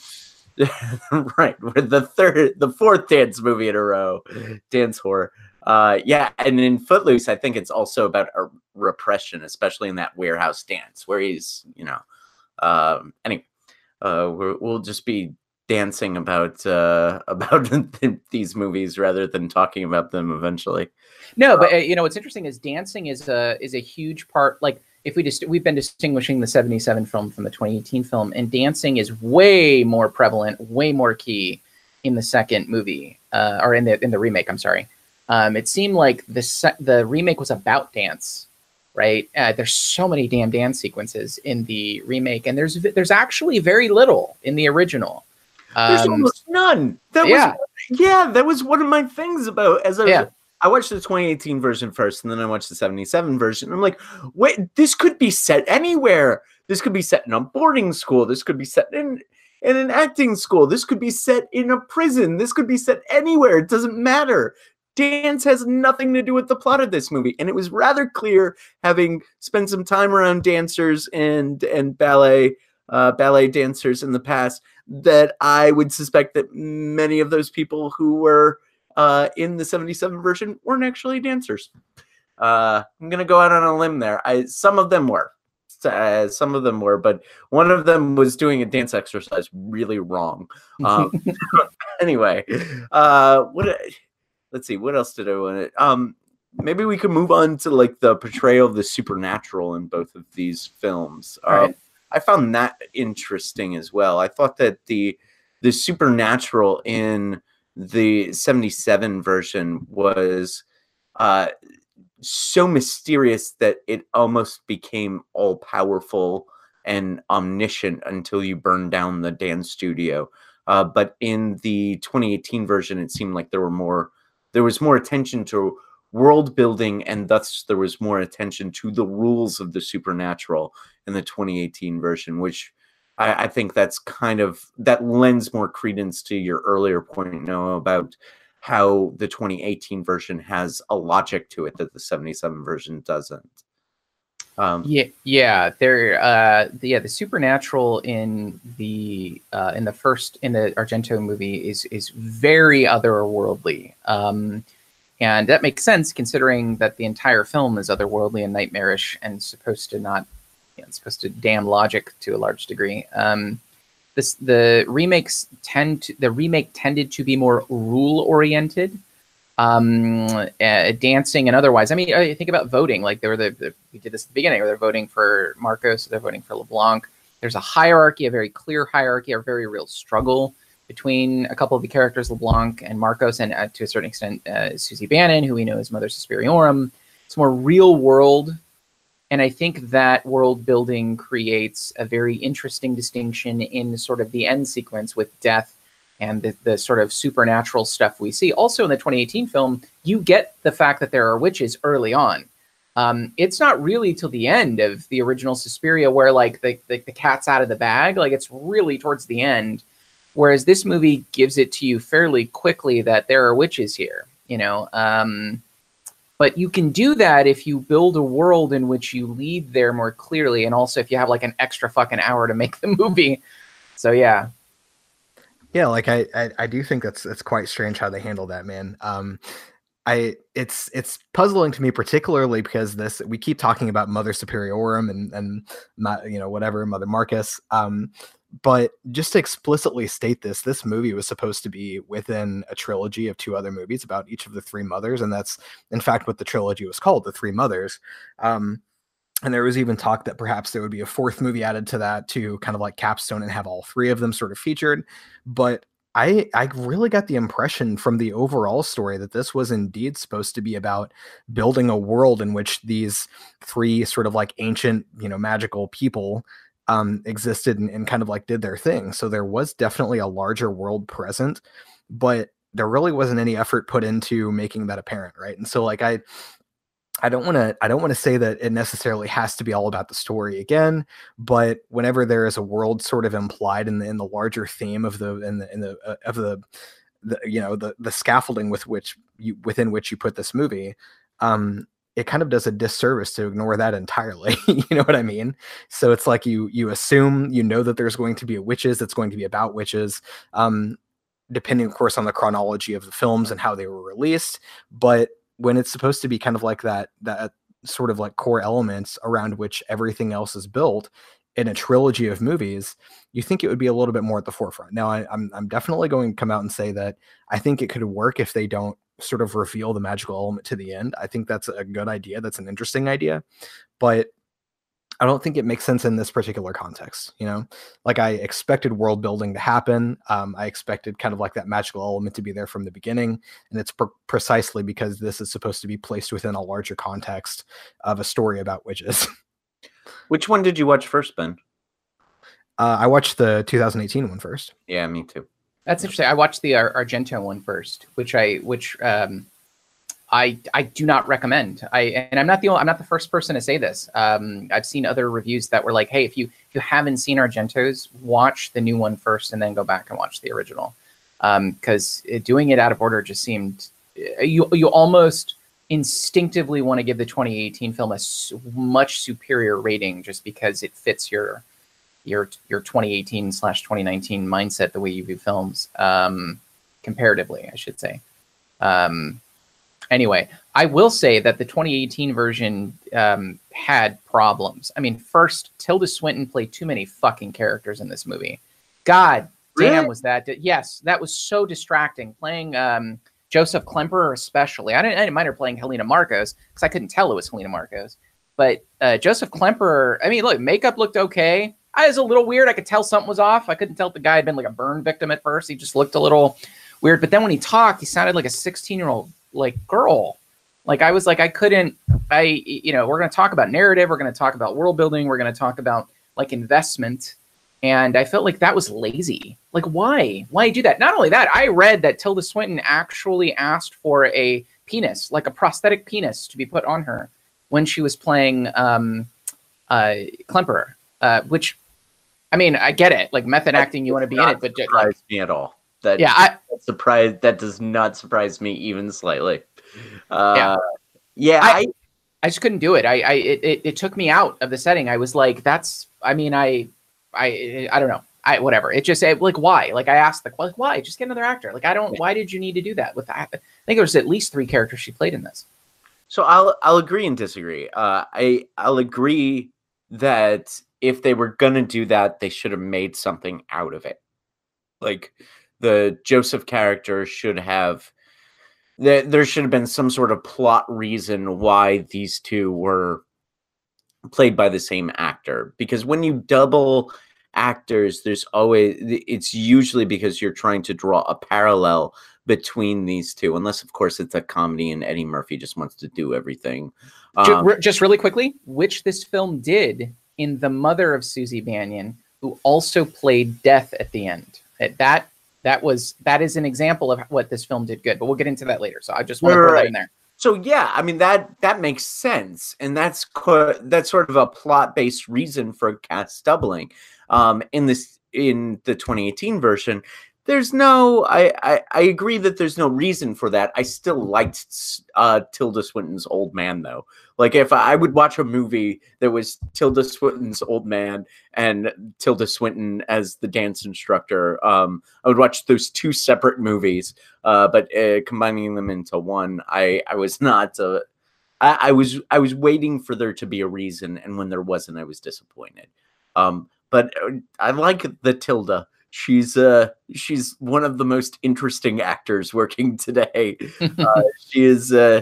right. We're the third, the fourth dance movie in a row. Dance horror. Uh, yeah, and in Footloose, I think it's also about a repression, especially in that warehouse dance where he's, you know, Um, anyway, uh, we're, we'll just be dancing about uh, about these movies rather than talking about them eventually. No, but uh, you know what's interesting is dancing is a is a huge part. Like if we just we've been distinguishing the seventy-seven film from the twenty eighteen film, and dancing is way more prevalent, way more key in the second movie uh, or in the in the remake. I'm sorry. Um, it seemed like the se the remake was about dance. Right. Uh, there's so many damn dance sequences in the remake, and there's there's actually very little in the original. Um, there's almost none. That yeah. was yeah, that was one of my things about as I was, yeah. I watched the twenty eighteen version first, and then I watched the seventy-seven version. And I'm like, wait, this could be set anywhere. This could be set in a boarding school. This could be set in in an acting school. This could be set in a prison. This could be set anywhere. It doesn't matter. Dance has nothing to do with the plot of this movie, and it was rather clear, having spent some time around dancers and and ballet uh, ballet dancers in the past, that I would suspect that many of those people who were uh, in the seventy-seven version weren't actually dancers. Uh, I'm gonna go out on a limb there. I, some of them were, uh, some of them were, but one of them was doing a dance exercise really wrong. Um, anyway, uh, what? Let's see, what else did I want to... Um, maybe we could move on to like the portrayal of the supernatural in both of these films. Um, right. I found that interesting as well. I thought that the the supernatural in the seventy-seven version was uh, so mysterious that it almost became all-powerful and omniscient until you burned down the dance studio. Uh, but in the twenty eighteen version, it seemed like there were more... There was more attention to world building, and thus there was more attention to the rules of the supernatural in the twenty eighteen version, which I, I think that's kind of, that lends more credence to your earlier point, Noah, about how the twenty eighteen version has a logic to it that the seventy-seven version doesn't. Um, yeah, yeah, there, uh, the, yeah, the supernatural in the uh, in the first in the Argento movie is is very otherworldly, um, and that makes sense considering that the entire film is otherworldly and nightmarish and supposed to not, you know, it's supposed to damn logic to a large degree. Um, this the remakes tend to, the remake tended to be more rule oriented. Um, uh, dancing and otherwise. I mean, I think about voting. Like, they were the, the we did this at the beginning, where they're voting for Markos, they're voting for LeBlanc. There's a hierarchy, a very clear hierarchy, a very real struggle between a couple of the characters, LeBlanc and Markos, and uh, to a certain extent, uh, Susie Bannion, who we know as Mother Suspiriorum. It's more real world, and I think that world building creates a very interesting distinction in sort of the end sequence with death and the, the sort of supernatural stuff we see. Also in the twenty eighteen film, you get the fact that there are witches early on. Um, it's not really till the end of the original Suspiria where like the, the, the cat's out of the bag. Like it's really towards the end Whereas this movie gives it to you fairly quickly that there are witches here, you know. Um, but you can do that if you build a world in which you lead there more clearly, and also if you have like an extra fucking hour to make the movie. So yeah. Yeah, like I, I, I do think that's that's quite strange how they handle that, man. Um, I it's it's puzzling to me, particularly because this we keep talking about Mother Suspiriorum and and not, you know, whatever, Mother Markos. Um, but just to explicitly state this, this movie was supposed to be within a trilogy of two other movies about each of the three mothers, and that's in fact what the trilogy was called, The Three Mothers. Um, And there was even talk that perhaps there would be a fourth movie added to that to kind of like capstone and have all three of them sort of featured. But I, I really got the impression from the overall story that this was indeed supposed to be about building a world in which these three sort of like ancient, you know, magical people um, existed and, and kind of like did their thing. So there was definitely a larger world present, but there really wasn't any effort put into making that apparent, right? And so like I... I don't want to I don't want to say that it necessarily has to be all about the story again, but whenever there is a world sort of implied in the in the larger theme of the in the in the uh, of the, the you know the the scaffolding with which you within which you put this movie, um it kind of does a disservice to ignore that entirely. You know what I mean? So it's like you you assume, you know, that there's going to be a witches, that's going to be about witches, um depending of course on the chronology of the films and how they were released, but when it's supposed to be kind of like that, that sort of like core elements around which everything else is built in a trilogy of movies, you think it would be a little bit more at the forefront. Now I, I'm, I'm definitely going to come out and say that I think it could work if they don't sort of reveal the magical element to the end. I think that's a good idea. That's an interesting idea, but I don't think it makes sense in this particular context. You know, like I expected world building to happen. Um, I expected kind of like that magical element to be there from the beginning. And it's pre- precisely because this is supposed to be placed within a larger context of a story about witches. Which one did you watch first, Ben? Uh, I watched the two thousand eighteen one first. Yeah, me too. That's interesting. I watched the Ar- Argento one first, which I, which, um, I, I do not recommend. I and I'm not the only, I'm not the first person to say this. Um, I've seen other reviews that were like, "Hey, if you if you haven't seen Argento's, watch the new one first, and then go back and watch the original." Because um, doing it out of order just seemed you you almost instinctively want to give the twenty eighteen film a much superior rating just because it fits your your your twenty eighteen slash twenty nineteen mindset, the way you view films, um, comparatively, I should say. Um, Anyway, I will say that the twenty eighteen version um, had problems. I mean, first, Tilda Swinton played too many fucking characters in this movie. God really? damn, was that? Di- yes, that was so distracting. Playing um, Joseph Klemperer especially. I didn't, I didn't mind her playing Helena Marcos because I couldn't tell it was Helena Marcos. But uh, Joseph Klemperer, I mean, look, makeup looked okay. I was a little weird. I could tell something was off. I couldn't tell if the guy had been like a burn victim at first. He just looked a little weird. But then when he talked, he sounded like a sixteen-year-old like girl. Like I was like, I couldn't, I, you know, we're going to talk about narrative. We're going to talk about world building. We're going to talk about like investment. And I felt like that was lazy. Like why, why do that? Not only that, I read that Tilda Swinton actually asked for a penis, like a prosthetic penis to be put on her when she was playing um, uh, Klemperer, uh, which, I mean, I get it. Like method acting, you want to be in it, but surprised like, me at all. That yeah, I, surprise that does not surprise me even slightly. Uh, yeah, yeah I, I, I just couldn't do it. I, I, it, it took me out of the setting. I was like, that's. I mean, I, I, I don't know. I whatever. It just it, like why? Like I asked the like why? Just get another actor. Like I don't. Yeah. Why did you need to do that? With I think it was at least three characters she played in this. So I'll I'll agree and disagree. Uh, I I'll agree that if they were gonna do that, they should have made something out of it, like. The Joseph character should have, there, there should have been some sort of plot reason why these two were played by the same actor. Because when you double actors, there's always, it's usually because you're trying to draw a parallel between these two. Unless, of course, it's a comedy and Eddie Murphy just wants to do everything. Um, just really quickly, which this film did in the mother of Susie Bannion, who also played Death at the end. At that That was that is an example of what this film did good, but we'll get into that later. So I just want right, to throw that in there. So yeah, I mean that that makes sense, and that's co- that's sort of a plot based reason for cast doubling. Um, in this in the twenty eighteen version, there's no, I, I, I agree that there's no reason for that. I still liked uh, Tilda Swinton's old man, though. Like, if I, I would watch a movie that was Tilda Swinton's old man and Tilda Swinton as the dance instructor, um, I would watch those two separate movies, uh, but uh, combining them into one, I, I was not, uh, I, I was I was waiting for there to be a reason, and when there wasn't, I was disappointed. Um, but I like the Tilda. She's uh she's one of the most interesting actors working today. Uh, she is uh,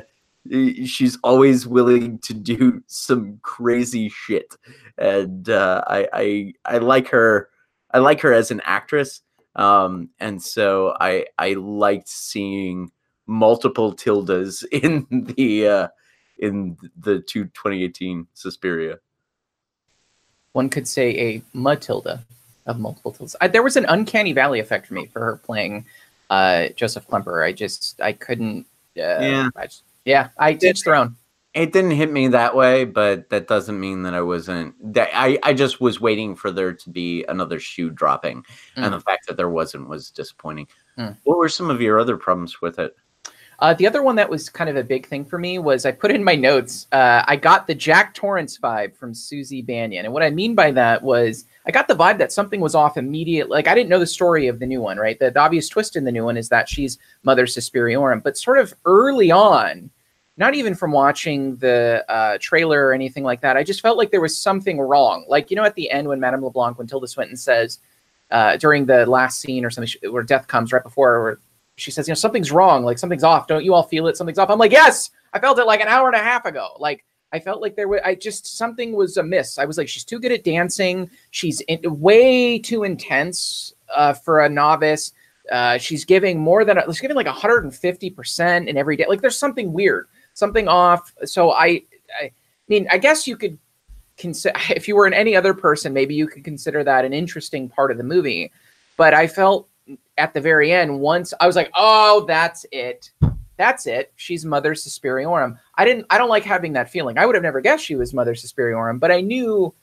she's always willing to do some crazy shit, and uh, I, I I like her. I like her as an actress, um, and so I I liked seeing multiple Tildas in the uh, in the two twenty eighteen Suspiria. One could say a Matilda. Of multiple tools. I, there was an uncanny valley effect for me for her playing uh, Joseph Klemperer. I just, I couldn't. Uh, yeah. I just, yeah. I ditched Throne. It didn't hit me that way, but that doesn't mean that I wasn't, that I, I just was waiting for there to be another shoe dropping. Mm. And the fact that there wasn't was disappointing. Mm. What were some of your other problems with it? Uh, the other one that was kind of a big thing for me was I put in my notes, uh, I got the Jack Torrance vibe from Susie Bannion. And what I mean by that was I got the vibe that something was off immediately. Like, I didn't know the story of the new one, right? The, the obvious twist in the new one is that she's Mother Suspiriorum. But sort of early on, not even from watching the uh, trailer or anything like that, I just felt like there was something wrong. Like, you know, at the end when Madame LeBlanc, when Tilda Swinton says uh, during the last scene or something where death comes right before or she says, you know, something's wrong. Like, something's off. Don't you all feel it? Something's off. I'm like, yes, I felt it like an hour and a half ago. Like, I felt like there was, I just, something was amiss. I was like, she's too good at dancing. She's in, way too intense uh, for a novice. Uh, she's giving more than, she's giving like one hundred fifty percent in every day. Like, there's something weird, something off. So I, I mean, I guess you could consider, if you were in any other person, maybe you could consider that an interesting part of the movie. But I felt, at the very end, once I was like, oh, that's it. That's it. She's Mother Suspiriorum. I didn't, I don't like having that feeling. I would have never guessed she was Mother Suspiriorum, but I knew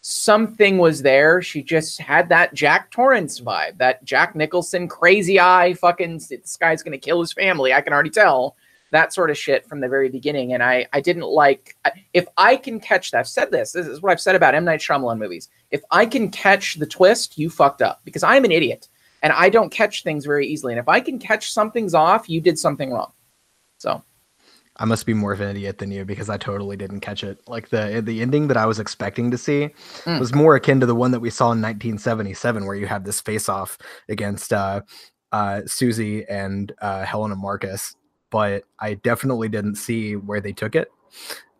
something was there. She just had that Jack Torrance vibe, that Jack Nicholson, crazy eye, fucking this guy's going to kill his family. I can already tell that sort of shit from the very beginning. And I, I didn't like, if I can catch that, I've said this, this is what I've said about M. Night Shyamalan movies. If I can catch the twist, you fucked up because I'm an idiot. And I don't catch things very easily. And if I can catch something's off, you did something wrong. So I must be more of an idiot than you because I totally didn't catch it. Like the the ending that I was expecting to see mm. was more akin to the one that we saw in nineteen seventy-seven, where you have this face-off against uh, uh, Susie and uh, Helena Marcos. But I definitely didn't see where they took it.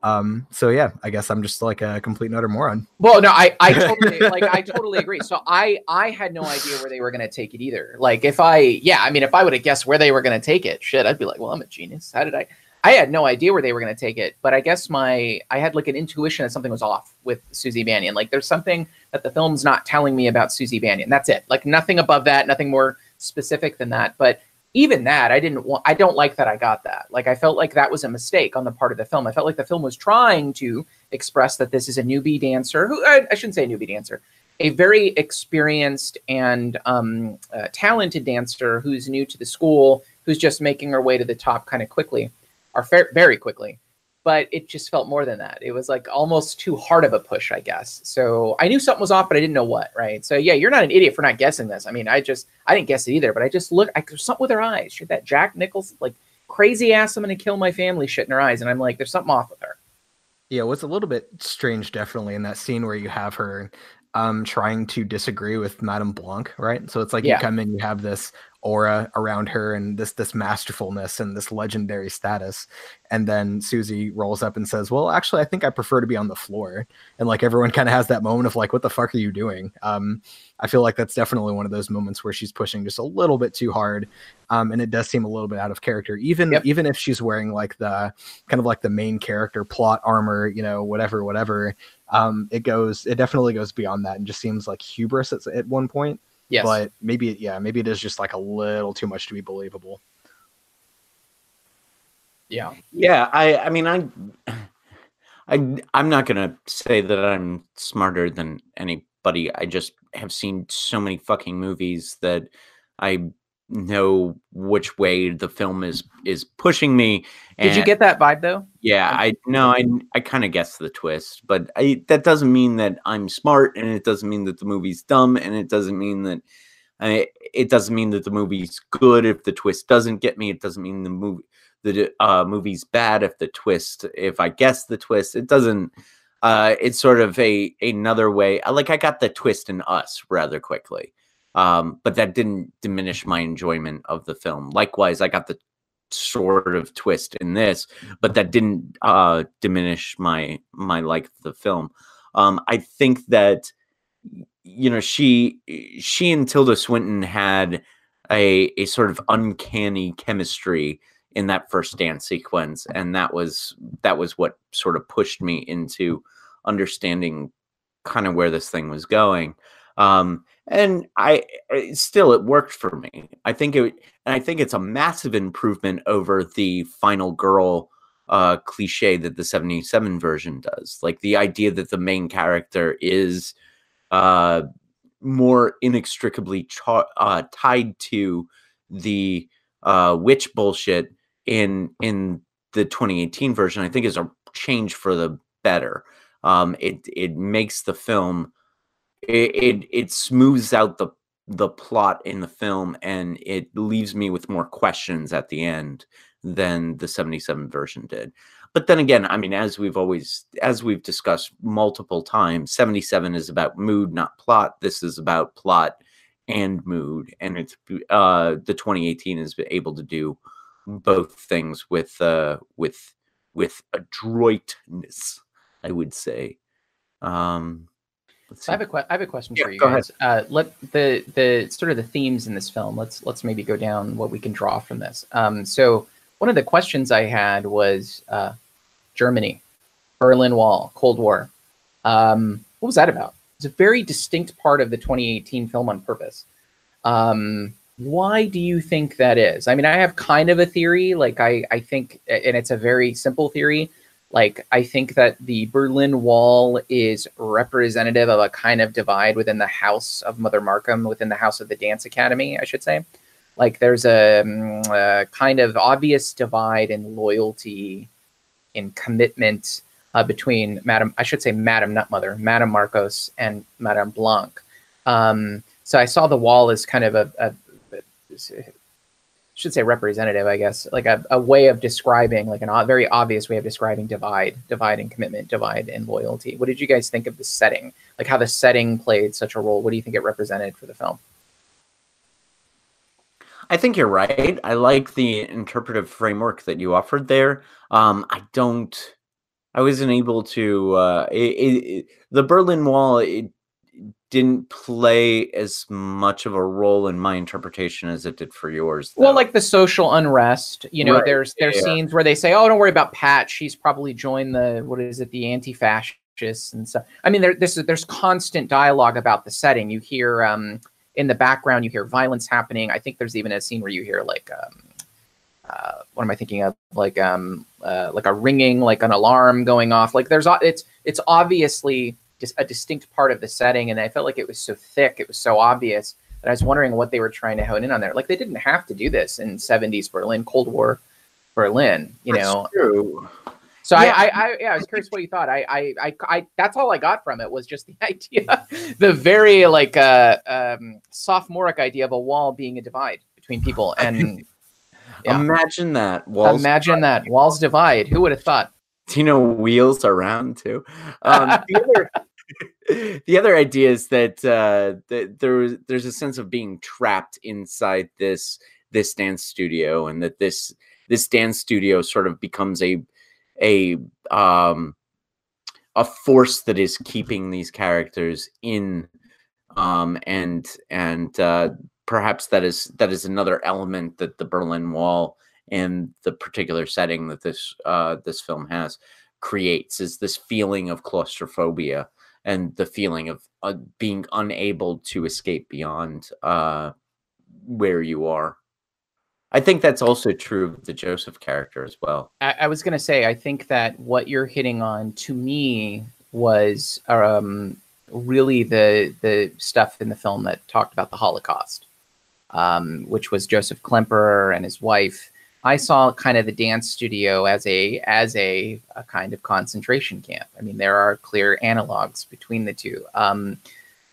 Um, so yeah, I guess I'm just like a complete and utter moron. Well, no, I, I totally, like, I totally agree. So I, I had no idea where they were going to take it either. Like if I, yeah, I mean, if I would have guessed where they were going to take it, shit, I'd be like, well, I'm a genius. How did I, I had no idea where they were going to take it, but I guess my, I had like an intuition that something was off with Susie Bannion. Like there's something that the film's not telling me about Susie Bannion. That's it. Like nothing above that, nothing more specific than that. But even that, I didn't want, I don't like that I got that. Like, I felt like that was a mistake on the part of the film. I felt like the film was trying to express that this is a newbie dancer, who I, I shouldn't say a newbie dancer, a very experienced and um, uh, talented dancer who's new to the school, who's just making her way to the top kind of quickly, or fa- very quickly. But it just felt more than that. It was like almost too hard of a push, I guess. So I knew something was off, but I didn't know what, right? So yeah, you're not an idiot for not guessing this. I mean, I just, I didn't guess it either, but I just looked, I, there's something with her eyes. She had that Jack Nicholson, like crazy ass, I'm going to kill my family shit in her eyes. And I'm like, there's something off with her. Yeah, what's a little bit strange, definitely, in that scene where you have her um, trying to disagree with Madame Blanc, right? So it's like yeah. You come in, you have this aura around her and this this masterfulness and this legendary status, and then Susie rolls up and says, well, actually I think I prefer to be on the floor, and like everyone kind of has that moment of like, what the fuck are you doing? um I feel like that's definitely one of those moments where she's pushing just a little bit too hard, um and it does seem a little bit out of character, even yep. even if she's wearing like the kind of like the main character plot armor, you know, whatever whatever um it goes it definitely goes beyond that and just seems like hubris at, at one point. Yes. But maybe, yeah, maybe it is just like a little too much to be believable. Yeah. Yeah. I, I mean, I, I, I'm not going to say that I'm smarter than anybody. I just have seen so many fucking movies that I know which way the film is is pushing me. And did you get that vibe though? Yeah, I no, I I kind of guessed the twist, but I, that doesn't mean that I'm smart, and it doesn't mean that the movie's dumb, and it doesn't mean that I, it doesn't mean that the movie's good if the twist doesn't get me. It doesn't mean the movie the uh, movie's bad if the twist if I guess the twist. It doesn't. Uh, it's sort of a another way. Like I got the twist in Us rather quickly. Um, but that didn't diminish my enjoyment of the film. Likewise, I got the sort of twist in this, but that didn't uh, diminish my my like the film. Um, I think that, you know, she she and Tilda Swinton had a a sort of uncanny chemistry in that first dance sequence, and that was that was what sort of pushed me into understanding kind of where this thing was going. Um, and I it, still, it worked for me. I think it, and I think it's a massive improvement over the final girl, uh, cliche that the seventy-seven version does. Like the idea that the main character is, uh, more inextricably tra- uh, tied to the, uh, witch bullshit in, in the twenty eighteen version, I think is a change for the better. Um, it, it makes the film, It, it it smooths out the the plot in the film, and it leaves me with more questions at the end than the seventy-seven version did. But then again, I mean, as we've always as we've discussed multiple times, seventy-seven is about mood, not plot. This is about plot and mood, and it's uh, the twenty eighteen is able to do both things with uh, with with adroitness, I would say. Um, I have a que- I have a question yeah, for you guys. Uh, let the the sort of the themes in this film. Let's let's maybe go down what we can draw from this. Um, so one of the questions I had was uh, Germany, Berlin Wall, Cold War. Um, what was that about? It's a very distinct part of the twenty eighteen film on purpose. Um, why do you think that is? I mean, I have kind of a theory. Like I I think, and it's a very simple theory. Like, I think that the Berlin Wall is representative of a kind of divide within the house of Mother Markos, within the house of the Dance Academy, I should say. Like, there's a, um, a kind of obvious divide in loyalty, in commitment uh, between Madame, I should say Madame, not Mother, Madame Markos and Madame Blanc. Um, so I saw the wall as kind of a, a, a should say representative, I guess, like a, a way of describing, like a very obvious way of describing divide, divide and commitment, divide and loyalty. What did you guys think of the setting? Like how the setting played such a role? What do you think it represented for the film? I think you're right. I like the interpretive framework that you offered there. Um, I don't, I wasn't able to, uh, it, it, the Berlin Wall, it didn't play as much of a role in my interpretation as it did for yours, though. Well, like the social unrest, you know, right. there's there's yeah. scenes where they say, oh, don't worry about Pat. She's probably joined the, what is it, the anti-fascists and stuff. I mean, there, this, there's constant dialogue about the setting. You hear um, in the background, you hear violence happening. I think there's even a scene where you hear like, um, uh, what am I thinking of? Like um, uh, like a ringing, like an alarm going off. Like there's, it's it's obviously just a distinct part of the setting, and I felt like it was so thick, it was so obvious that I was wondering what they were trying to hone in on there. Like they didn't have to do this in seventies Berlin, Cold War Berlin, you that's know. True. So yeah. I, I, I, yeah, I was curious what you thought. I, I, I, I, that's all I got from it was just the idea, the very like uh, um, sophomoric idea of a wall being a divide between people. And yeah. imagine that walls. Imagine divide. that walls divide. Who would have thought? Do you know wheels are round too? Um, the other. The other idea is that, uh, that there was, there's a sense of being trapped inside this this dance studio, and that this this dance studio sort of becomes a a um, a force that is keeping these characters in, um, and and uh, perhaps that is that is another element that the Berlin Wall and the particular setting that this uh, this film has creates is this feeling of claustrophobia. And the feeling of uh, being unable to escape beyond uh, where you are. I think that's also true of the Joseph character as well. I, I was going to say, I think that what you're hitting on to me was um, really the the stuff in the film that talked about the Holocaust, um, which was Joseph Klemperer and his wife. I saw kind of the dance studio as a as a, a kind of concentration camp. I mean, there are clear analogs between the two. Um,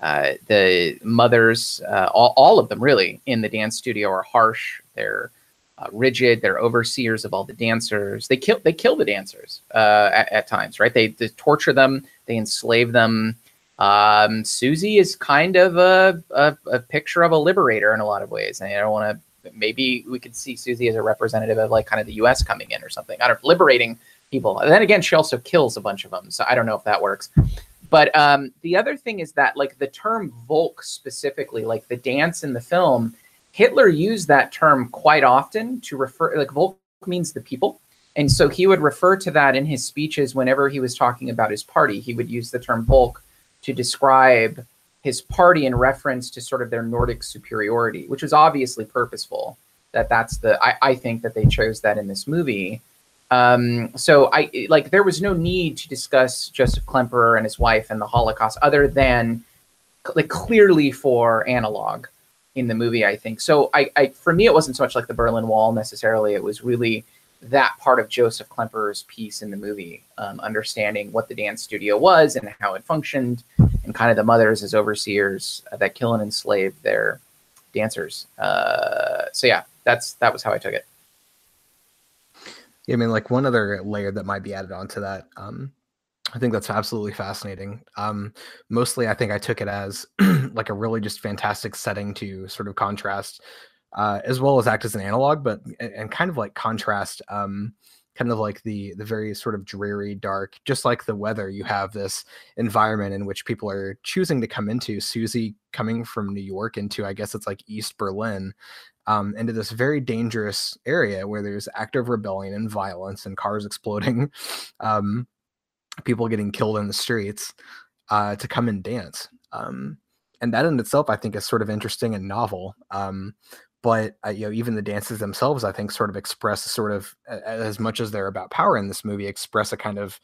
uh, the mothers, uh, all, all of them really, in the dance studio are harsh. They're uh, rigid. They're overseers of all the dancers. They kill they kill the dancers uh, at, at times, right? They, they torture them. They enslave them. Um, Susie is kind of a, a, a picture of a liberator in a lot of ways. And I don't want to. Maybe we could see Susie as a representative of like kind of the U S coming in or something. I don't liberating people. And then again, she also kills a bunch of them. So I don't know if that works. But um, the other thing is that like the term Volk specifically, like the dance in the film, Hitler used that term quite often to refer, like Volk means the people. And so he would refer to that in his speeches whenever he was talking about his party. He would use the term Volk to describe his party in reference to sort of their Nordic superiority, which was obviously purposeful. That that's the, I, I think that they chose that in this movie. Um, so I like, there was no need to discuss Joseph Klemperer and his wife and the Holocaust other than like clearly for analog in the movie, I think. So I, I, for me, it wasn't so much like the Berlin Wall necessarily. It was really that part of Joseph Klemperer's piece in the movie, um, understanding what the dance studio was and how it functioned, and kind of the mothers as overseers that kill and enslave their dancers. Uh, so yeah, that's that was how I took it. Yeah, I mean, like one other layer that might be added onto that. Um, I think that's absolutely fascinating. Um, mostly, I think I took it as like a really just fantastic setting to sort of contrast, uh, as well as act as an analog, but and kind of like contrast, um, kind of like the the very sort of dreary, dark, just like the weather. You have this environment in which people are choosing to come into. Susie coming from New York into, I guess it's like East Berlin, um, into this very dangerous area where there's active rebellion and violence and cars exploding, um, people getting killed in the streets, uh, to come and dance. Um, and that in itself, I think, is sort of interesting and novel. Um, but, uh, you know, even the dances themselves, I think, sort of express sort of, as much as they're about power in this movie, express a kind of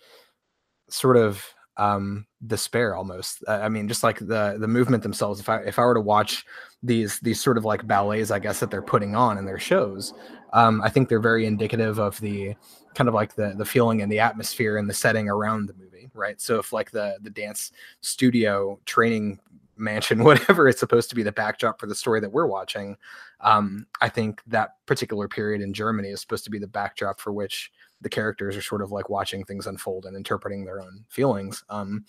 sort of um, despair almost. Uh, I mean, just like the the movement themselves, if I, if I were to watch these these sort of like ballets, I guess, that they're putting on in their shows, um, I think they're very indicative of the kind of like the the feeling and the atmosphere and the setting around the movie, right? So if like the the dance studio training mansion, whatever it's supposed to be the backdrop for the story that we're watching, um I think that particular period in Germany is supposed to be the backdrop for which the characters are sort of like watching things unfold and interpreting their own feelings. Um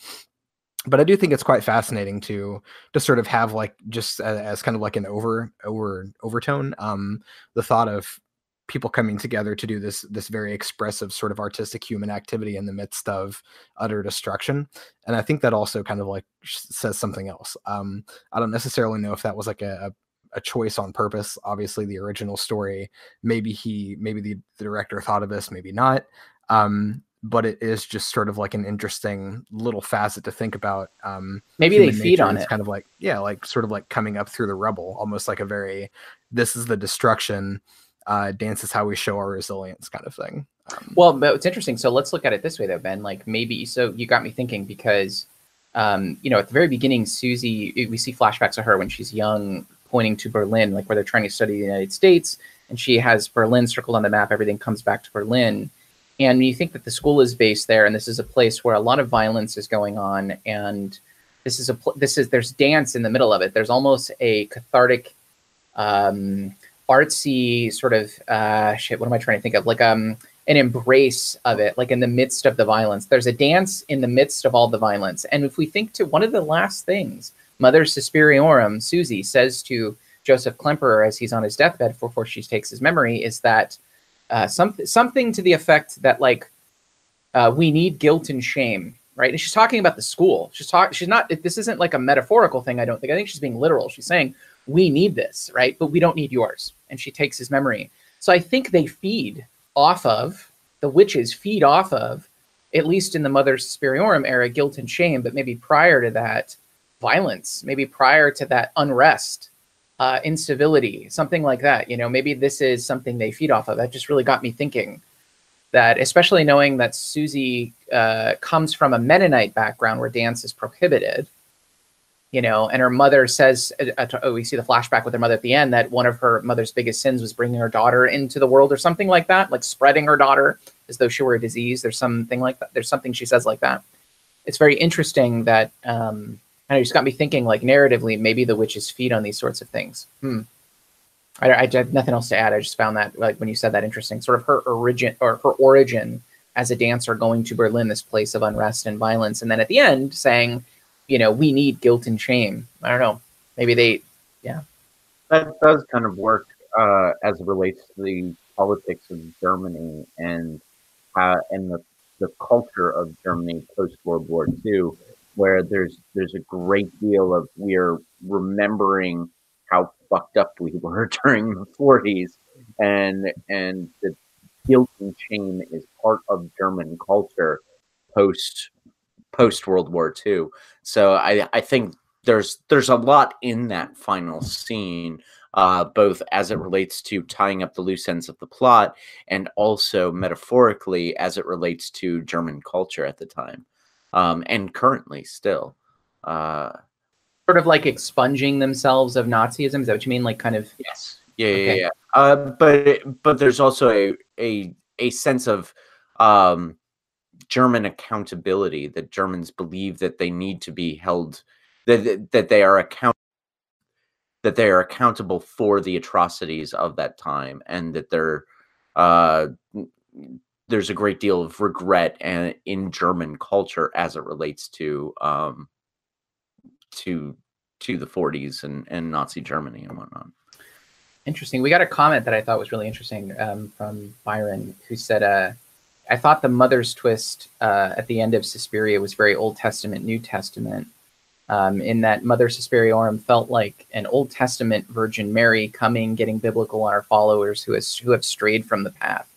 but I do think it's quite fascinating to to sort of have like just as, as kind of like an over over overtone, um the thought of people coming together to do this this very expressive sort of artistic human activity in the midst of utter destruction. And I think that also kind of like says something else. Um, I don't necessarily know if that was like a, a choice on purpose. Obviously, the original story, maybe he, maybe the, the director thought of this, maybe not. Um, but it is just sort of like an interesting little facet to think about. Um, maybe they feed on it. Kind of like, yeah, like sort of like coming up through the rubble, almost like a very, this is the destruction. Uh, dance is how we show our resilience kind of thing. Um, well, but it's interesting. So let's look at it this way though, Ben, like maybe, so you got me thinking because, um, you know, at the very beginning, Susie, we see flashbacks of her when she's young, pointing to Berlin, like where they're trying to study the United States. And she has Berlin circled on the map. Everything comes back to Berlin. And you think that the school is based there. And this is a place where a lot of violence is going on. And this is a, pl- this is, there's dance in the middle of it. There's almost a cathartic, um, artsy sort of uh shit what am I trying to think of like um an embrace of it, like in the midst of the violence. There's a dance in the midst of all the violence. And if we think to one of the last things Mother Suspiriorum, Susie, says to Joseph Klemperer as he's on his deathbed before she takes his memory, is that uh something something to the effect that like uh we need guilt and shame, right? And she's talking about the school. She's talking she's not this isn't like a metaphorical thing. I don't think I think she's being literal. She's saying we need this, right? But we don't need yours. And she takes his memory. So I think they feed off of, the witches feed off of, at least in the Mother Suspiriorum era, guilt and shame, but maybe prior to that, violence, maybe prior to that, unrest, uh, incivility, something like that. You know, maybe this is something they feed off of. That just really got me thinking that, especially knowing that Susie uh, comes from a Mennonite background where dance is prohibited, you know, and her mother says, uh, oh, we see the flashback with her mother at the end, that one of her mother's biggest sins was bringing her daughter into the world or something like that, like spreading her daughter as though she were a disease. There's something like that. There's something she says like that. It's very interesting that, um, I know, it just got me thinking, like, narratively, maybe the witches feed on these sorts of things. Hmm. I, I, I have nothing else to add. I just found that, like, when you said that, interesting, sort of her origin or her origin as a dancer going to Berlin, this place of unrest and violence. And then at the end saying, you know, we need guilt and shame. I don't know. Maybe they, yeah. That does kind of work uh, as it relates to the politics of Germany and uh, and the, the culture of Germany post-World War Two, where there's there's a great deal of, we're remembering how fucked up we were during the forties, and and the guilt and shame is part of German culture post post World War Two. So I, I think there's there's a lot in that final scene, uh, both as it relates to tying up the loose ends of the plot and also metaphorically as it relates to German culture at the time. Um, and currently still. Uh, sort of like expunging themselves of Nazism, is that what you mean? Like kind of... Yes. Yeah, okay. yeah, yeah. Uh, but, but there's also a, a, a sense of um, German accountability, that Germans believe that they need to be held, that, that, they are account- that they are accountable for the atrocities of that time, and that they're... Uh, there's a great deal of regret and in German culture as it relates to, um, to, to the forties and, and Nazi Germany and whatnot. Interesting. We got a comment that I thought was really interesting, um, from Byron, who said, uh, I thought the mother's twist, uh, at the end of Suspiria was very Old Testament, New Testament, um, in that Mother Suspiriorum felt like an Old Testament Virgin Mary coming, getting biblical on our followers who has, who have strayed from the path.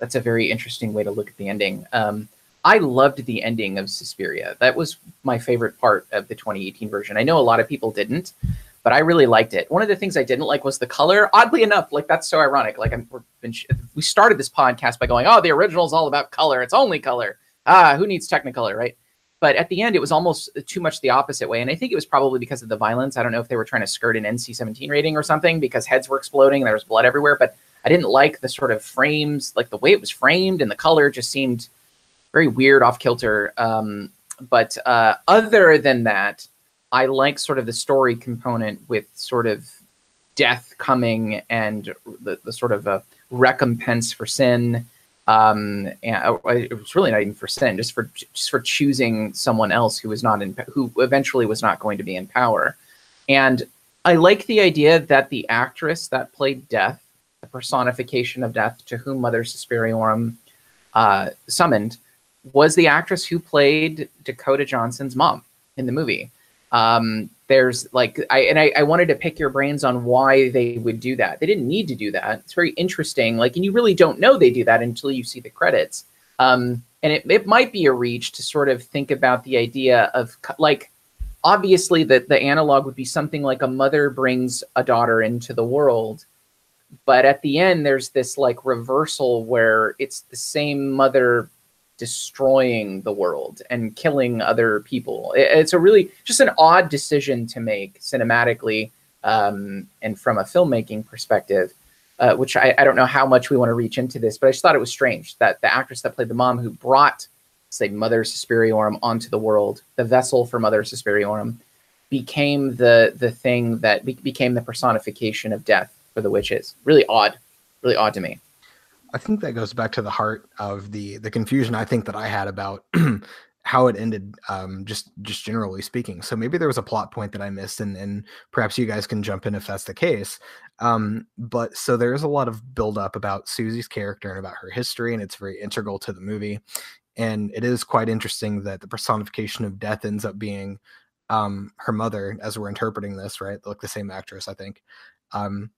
That's a very interesting way to look at the ending. Um, I loved the ending of Suspiria. That was my favorite part of the twenty eighteen version. I know a lot of people didn't, but I really liked it. One of the things I didn't like was the color. Oddly enough, like, that's so ironic. Like, I'm, been, we started this podcast by going, oh, the original is all about color. It's only color. Ah, who needs Technicolor, right? But at the end, it was almost too much the opposite way. And I think it was probably because of the violence. I don't know if they were trying to skirt an N C seventeen rating or something, because heads were exploding and there was blood everywhere. But I didn't like the sort of frames, like the way it was framed, and the color just seemed very weird, off kilter. Um, but uh, other than that, I like sort of the story component with sort of death coming and the, the sort of a recompense for sin. Um, and it was really not even for sin, just for just for choosing someone else who was not in, who eventually was not going to be in power. And I like the idea that the actress that played Death, the personification of death to whom Mother Suspiriorum uh, summoned, was the actress who played Dakota Johnson's mom in the movie. Um, there's like, I, and I, I wanted to pick your brains on why they would do that. They didn't need to do that. It's very interesting. Like, and you really don't know they do that until you see the credits. Um, and it, it might be a reach to sort of think about the idea of, like, obviously that the analog would be something like a mother brings a daughter into the world. But at the end, there's this like reversal where it's the same mother destroying the world and killing other people. It's a really just an odd decision to make cinematically, um, and from a filmmaking perspective, uh, which I, I don't know how much we want to reach into this, but I just thought it was strange that the actress that played the mom who brought, say, Mother Suspiriorum onto the world, the vessel for Mother Suspiriorum, became the, the thing that be- became the personification of death for the witches. Really odd, really odd to me. I think that goes back to the heart of the the confusion I think that I had about how it ended, um, just just generally speaking. So maybe there was a plot point that I missed, and and perhaps you guys can jump in if that's the case. Um, but so there is a lot of buildup about Susie's character and about her history, and it's very integral to the movie. And it is quite interesting that the personification of death ends up being um, her mother, as we're interpreting this, right? Like the same actress, I think. Um,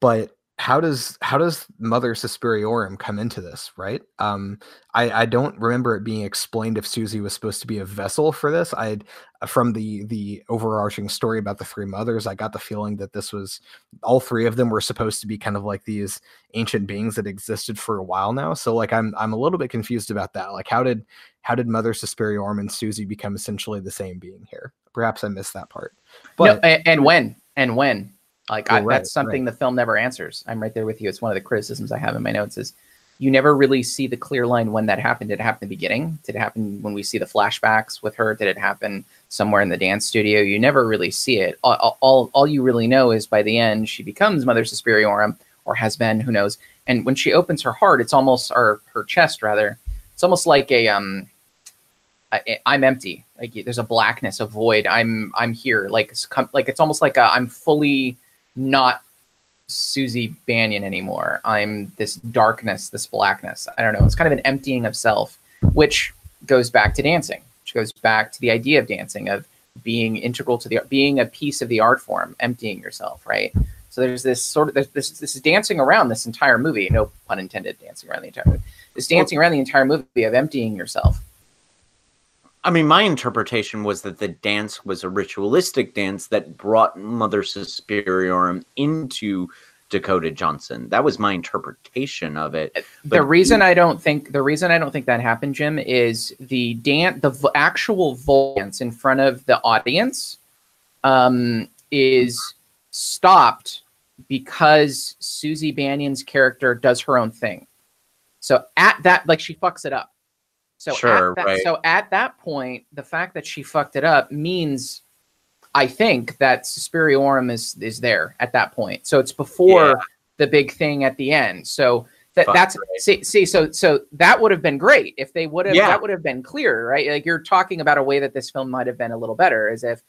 But how does how does Mother Suspiriorum come into this, right? Um, I, I don't remember it being explained if Susie was supposed to be a vessel for this. I from the the overarching story about the three mothers, I got the feeling that this was all three of them were supposed to be kind of like these ancient beings that existed for a while now. So like I'm I'm a little bit confused about that. Like how did how did Mother Suspiriorum and Susie become essentially the same being here? Perhaps I missed that part. But no, and, and when and when. Like I, right, that's something right. The film never answers. I'm right there with you. It's one of the criticisms I have in my notes is you never really see the clear line when that happened. Did it happen in the beginning? Did it happen when we see the flashbacks with her? Did it happen somewhere in the dance studio? You never really see it. All, all, all you really know is by the end, she becomes Mother Suspiriorum, or has been, who knows. And when she opens her heart, it's almost, or her chest rather, it's almost like a, um, I, I'm empty. Like there's a blackness, a void. I'm, I'm here. Like, it's, like, it's almost like a, I'm fully... not Susie Bannion anymore. I'm this darkness, this blackness. I don't know. It's kind of an emptying of self, which goes back to dancing, which goes back to the idea of dancing, of being integral to the art, being a piece of the art form, emptying yourself, right? So there's this sort of, there's this, this is dancing around this entire movie, no pun intended, dancing around the entire movie. This dancing around the entire movie of emptying yourself. I mean, my interpretation was that the dance was a ritualistic dance that brought Mother Suspiriorum into Dakota Johnson. That was my interpretation of it. But the reason I don't think the reason I don't think that happened, Jim, is the dance, the v- actual Volk dance in front of the audience, um, is stopped because Susie Bannion's character does her own thing. So at that, like, she fucks it up. So, sure, at that, right. so at that point, the fact that she fucked it up means, I think, that Suspiriorum is is there at that point. So it's before yeah. the big thing at the end. So that Fuck that's right. see, see so so that would have been great if they would have yeah. that would have been clear, right? Like you're talking about a way that this film might have been a little better, as if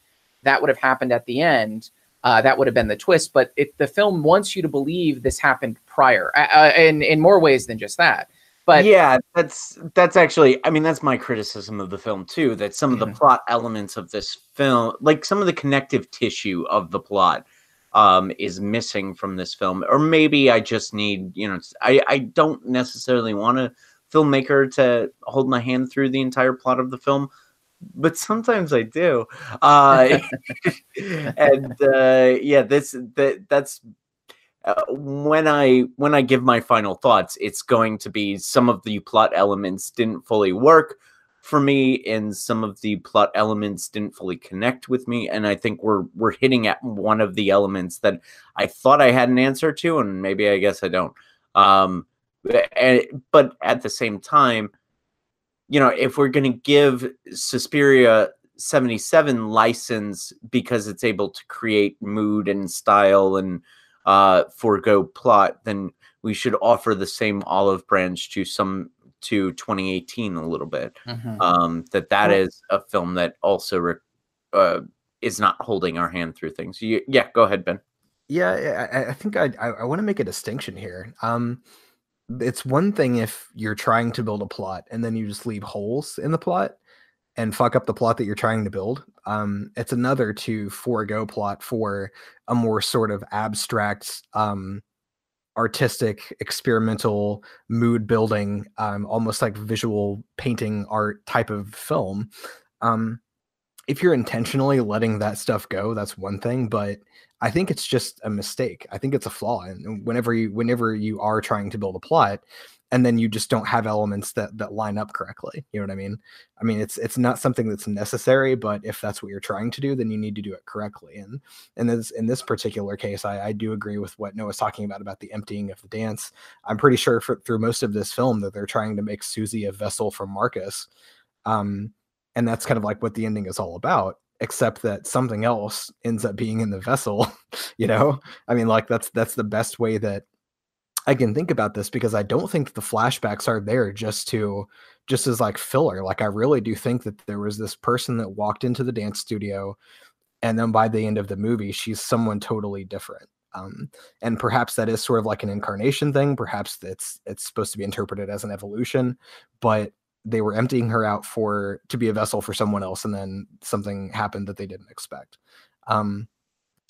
that would have happened at the end. Uh, that would have been the twist. But it, the film wants you to believe this happened prior, uh, in in more ways than just that. But yeah, that's that's actually, I mean, that's my criticism of the film, too, that some of the plot elements of this film, like some of the connective tissue of the plot um, is missing from this film. Or maybe I just need, you know, I, I don't necessarily want a filmmaker to hold my hand through the entire plot of the film. But sometimes I do. Uh, and uh, yeah, this that that's. Uh, when I when I give my final thoughts, it's going to be some of the plot elements didn't fully work for me, and some of the plot elements didn't fully connect with me. And I think we're we're hitting at one of the elements that I thought I had an answer to, and maybe I guess I don't. Um, and, but at the same time, you know, if we're going to give Suspiria seventy-seven license because it's able to create mood and style and Uh, forego plot, then we should offer the same olive branch to some to twenty eighteen a little bit. Mm-hmm. Um, that that cool. is a film that also re- uh, is not holding our hand through things. You, yeah, go ahead, Ben. Yeah, I, I think I I, I want to make a distinction here. Um, it's one thing if you're trying to build a plot and then you just leave holes in the plot and fuck up the plot that you're trying to build. Um, it's another to forego plot for a more sort of abstract, um, artistic, experimental, mood building, um, almost like visual painting art type of film. Um, if you're intentionally letting that stuff go, that's one thing, but I think it's just a mistake. I think it's a flaw. And whenever you, whenever you are trying to build a plot, and then you just don't have elements that, that line up correctly. You know what I mean? I mean, it's it's not something that's necessary, but if that's what you're trying to do, then you need to do it correctly. And and this, in this particular case, I, I do agree with what Noah's talking about, about the emptying of the dance. I'm pretty sure for, through most of this film that they're trying to make Susie a vessel for Marcos. Um, and that's kind of like what the ending is all about, except that something else ends up being in the vessel, you know? I mean, like, that's that's the best way that I can think about this, because I don't think that the flashbacks are there just to just as like filler. Like I really do think that there was this person that walked into the dance studio, and then by the end of the movie, she's someone totally different. Um, and perhaps that is sort of like an incarnation thing. Perhaps it's, it's supposed to be interpreted as an evolution, but they were emptying her out for, to be a vessel for someone else. And then something happened that they didn't expect. Um,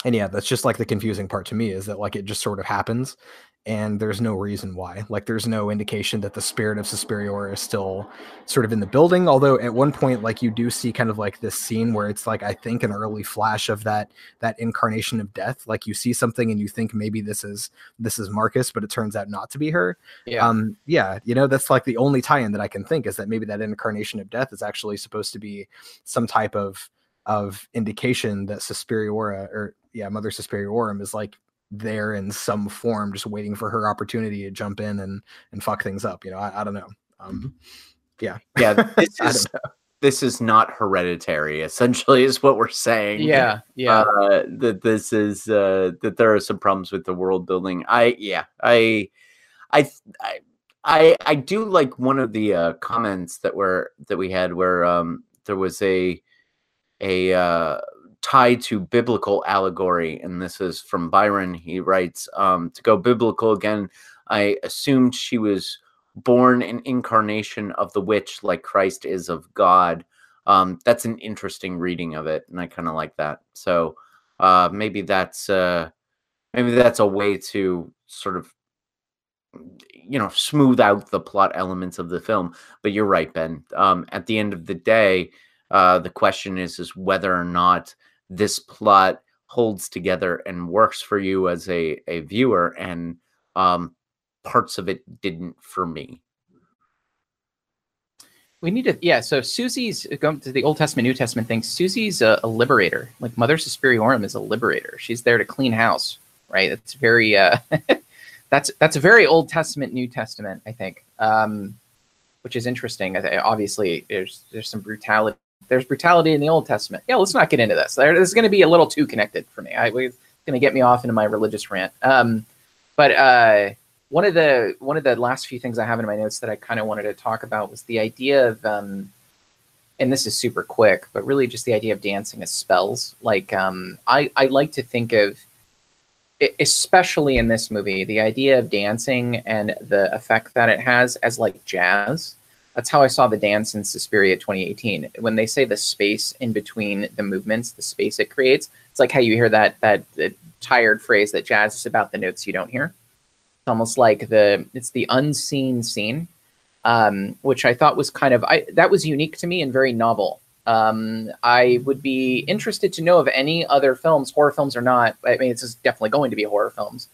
And yeah, that's just like the confusing part to me, is that like it just sort of happens and there's no reason why. Like there's no indication that the spirit of Suspirior is still sort of in the building. Although at one point, like you do see kind of like this scene where it's like, I think an early flash of that, that incarnation of death. Like you see something and you think maybe this is, this is Marcos, but it turns out not to be her. Yeah. Um, yeah. You know, that's like the only tie-in that I can think, is that maybe that incarnation of death is actually supposed to be some type of, of indication that Suspiriora, or yeah, Mother Suspiriorum is like there in some form, just waiting for her opportunity to jump in and and fuck things up. You know, I, I don't know. Um, yeah, yeah. This is this is not Hereditary, essentially, is what we're saying. Yeah, yeah. Uh, that this is uh, that there are some problems with the world building. I yeah, I, I, I, I, I do like one of the uh, comments that were that we had where um, there was a. a uh, tie to biblical allegory. And this is from Byron. He writes, um, to go biblical again, I assumed she was born an incarnation of the witch like Christ is of God. Um, that's an interesting reading of it. And I kind of like that. So uh, maybe that's uh, maybe that's a way to sort of, you know, smooth out the plot elements of the film. But you're right, Ben. Um, at the end of the day, Uh, the question is, is whether or not this plot holds together and works for you as a, a viewer. And um, parts of it didn't for me. We need to, yeah. So Susie's going to the Old Testament, New Testament thing. Susie's a, a liberator. Like Mother Suspiriorum is a liberator. She's there to clean house, right? It's very, uh, that's that's a very Old Testament, New Testament, I think, um, which is interesting. Obviously, there's there's some brutality. There's brutality in the Old Testament. Yeah, let's not get into this. There, this is going to be a little too connected for me. I, it's going to get me off into my religious rant. Um, but uh, one of the one of the last few things I have in my notes that I kind of wanted to talk about was the idea of, um, and this is super quick, but really just the idea of dancing as spells. Like um, I, I like to think of, especially in this movie, the idea of dancing and the effect that it has as like jazz. That's how I saw the dance in Suspiria twenty eighteen. When they say the space in between the movements, the space it creates, it's like how you hear that, that that tired phrase that jazz is about the notes you don't hear. It's almost like the it's the unseen scene, um, which I thought was kind of, I, that was unique to me and very novel. Um, I would be interested to know of any other films, horror films or not, I mean, it's definitely going to be horror films,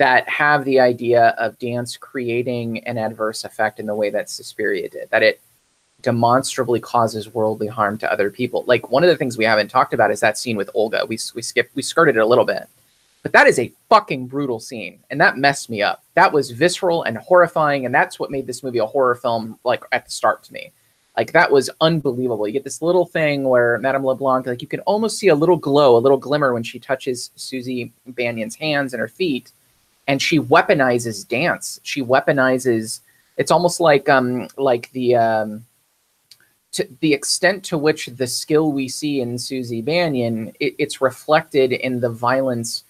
that have the idea of dance creating an adverse effect in the way that Suspiria did, that it demonstrably causes worldly harm to other people. Like one of the things we haven't talked about is that scene with Olga. We, we skipped, we skirted it a little bit, but that is a fucking brutal scene. And that messed me up. That was visceral and horrifying. And that's what made this movie a horror film, like at the start to me. Like that was unbelievable. You get this little thing where Madame Blanc, like you can almost see a little glow, a little glimmer when she touches Susie Bannion's hands and her feet. And she weaponizes dance. She weaponizes. It's almost like um, like the um, to the extent to which the skill we see in Susie Bannion, it, it's reflected in the violence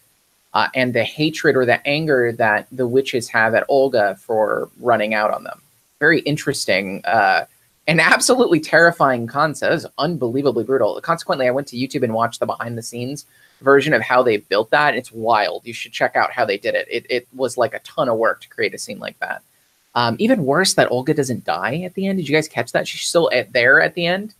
uh, and the hatred or the anger that the witches have at Olga for running out on them. Very interesting uh, and absolutely terrifying concept. It was unbelievably brutal. Consequently, I went to YouTube and watched the behind the scenes version of how they built that. It's wild. You should check out how they did it. It, it was like a ton of work to create a scene like that. Um, even worse, that Olga doesn't die at the end. Did you guys catch that? She's still at, there at the end,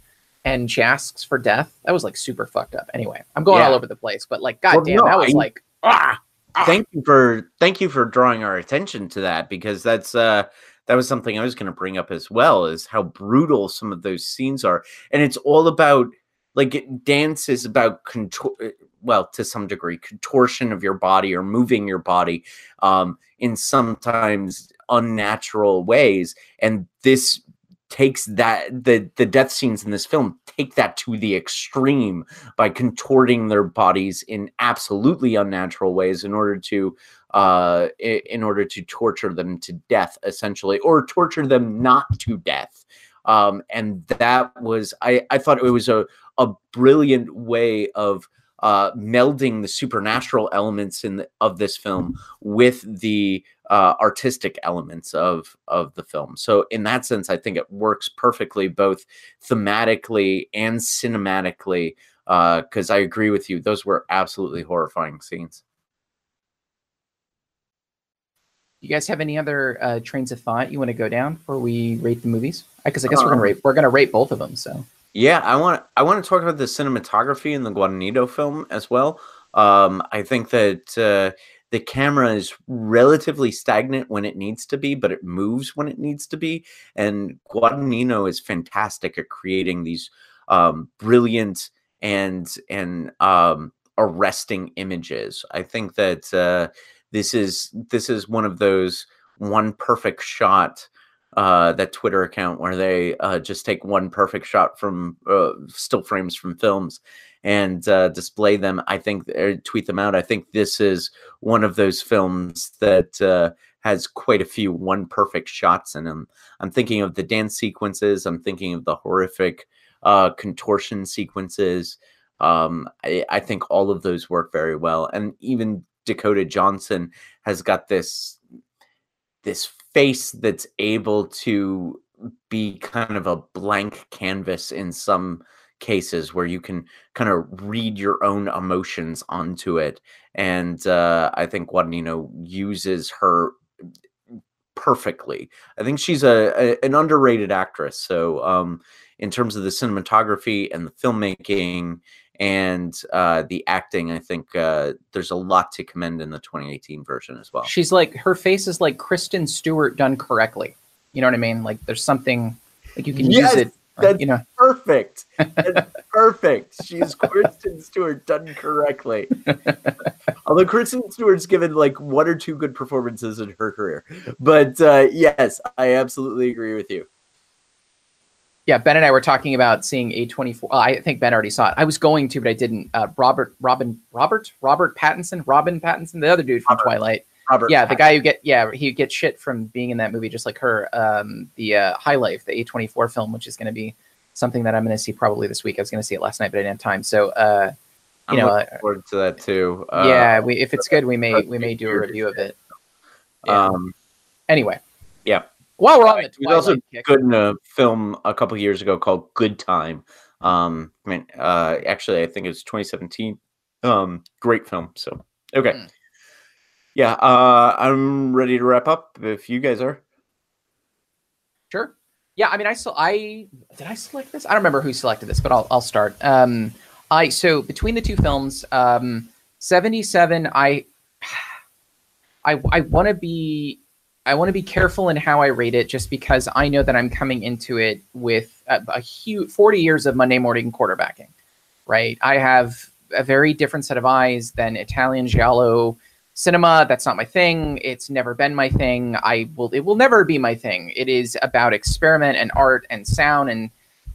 and she asks for death. That was like super fucked up. Anyway, I'm going yeah. all over the place, but like, goddamn, well, no, that was I, like, ah, ah. Thank you for thank you for drawing our attention to that, because that's uh, that was something I was going to bring up as well, is how brutal some of those scenes are, and it's all about like dance is about control. Well, to some degree, contortion of your body or moving your body um, in sometimes unnatural ways. And this takes that, the, the death scenes in this film take that to the extreme by contorting their bodies in absolutely unnatural ways in order to, uh, in order to torture them to death, essentially, or torture them not to death. Um, and that was, I, I thought it was a, a brilliant way of, Uh, melding the supernatural elements in the, of this film with the uh, artistic elements of of the film. So in that sense, I think it works perfectly, both thematically and cinematically, uh, because I agree with you. Those were absolutely horrifying scenes. You guys have any other uh, trains of thought you want to go down before we rate the movies? Because I, I guess um, we're gonna rate we're gonna rate both of them. So yeah, I want I want to talk about the cinematography in the Guadagnino film as well. Um, I think that uh, the camera is relatively stagnant when it needs to be, but it moves when it needs to be. And Guadagnino is fantastic at creating these um, brilliant and and um, arresting images. I think that. Uh, This is this is one of those one perfect shot, uh, that Twitter account where they uh, just take one perfect shot from uh, still frames from films and uh, display them. I think or tweet them out. I think this is one of those films that uh, has quite a few one perfect shots in them. I'm thinking of the dance sequences. I'm thinking of the horrific uh, contortion sequences. Um, I, I think all of those work very well, and even Dakota Johnson has got this this face that's able to be kind of a blank canvas in some cases where you can kind of read your own emotions onto it. And uh, I think Guadagnino uses her perfectly. I think she's a, a an underrated actress. So um, in terms of the cinematography and the filmmaking and uh, the acting, I think uh, there's a lot to commend in the twenty eighteen version as well. She's like, her face is like Kristen Stewart done correctly. You know what I mean? Like there's something, like you can yes, use it. That's like, you know. Perfect. That's perfect. She's Kristen Stewart done correctly. Although Kristen Stewart's given like one or two good performances in her career. But uh, yes, I absolutely agree with you. Yeah, Ben and I were talking about seeing A twenty-four. Oh, I think Ben already saw it. I was going to, but I didn't. Uh, Robert, Robin, Robert, Robert Pattinson, Robin Pattinson, the other dude from Robert, Twilight. Robert. Yeah, Pattinson. The guy who get yeah he gets shit from being in that movie, just like her. Um, the uh, High Life, the A twenty-four film, which is going to be something that I'm going to see probably this week. I was going to see it last night, but I didn't have time. So, uh, you I'm know, looking forward to that too. Uh, yeah, we, if it's good, we may we may do a review of it. Yeah. Um. Anyway. Yeah. While we're on the Twilight, also kick. Good in a film a couple of years ago called Good Time. Um, I mean, uh, actually, I think it was twenty seventeen. Um, great film. So, okay. Mm. Yeah, uh, I'm ready to wrap up if you guys are. Sure. Yeah, I mean, I saw, I, did I select this? I don't remember who selected this, but I'll, I'll start. Um, I, so between the two films, um, seventy-seven, I, I, I want to be, I want to be careful in how I rate it, just because I know that I'm coming into it with a, a huge forty years of Monday morning quarterbacking, right? I have a very different set of eyes than Italian giallo cinema. That's not my thing. It's never been my thing. I will, it will never be my thing. It is about experiment and art and sound and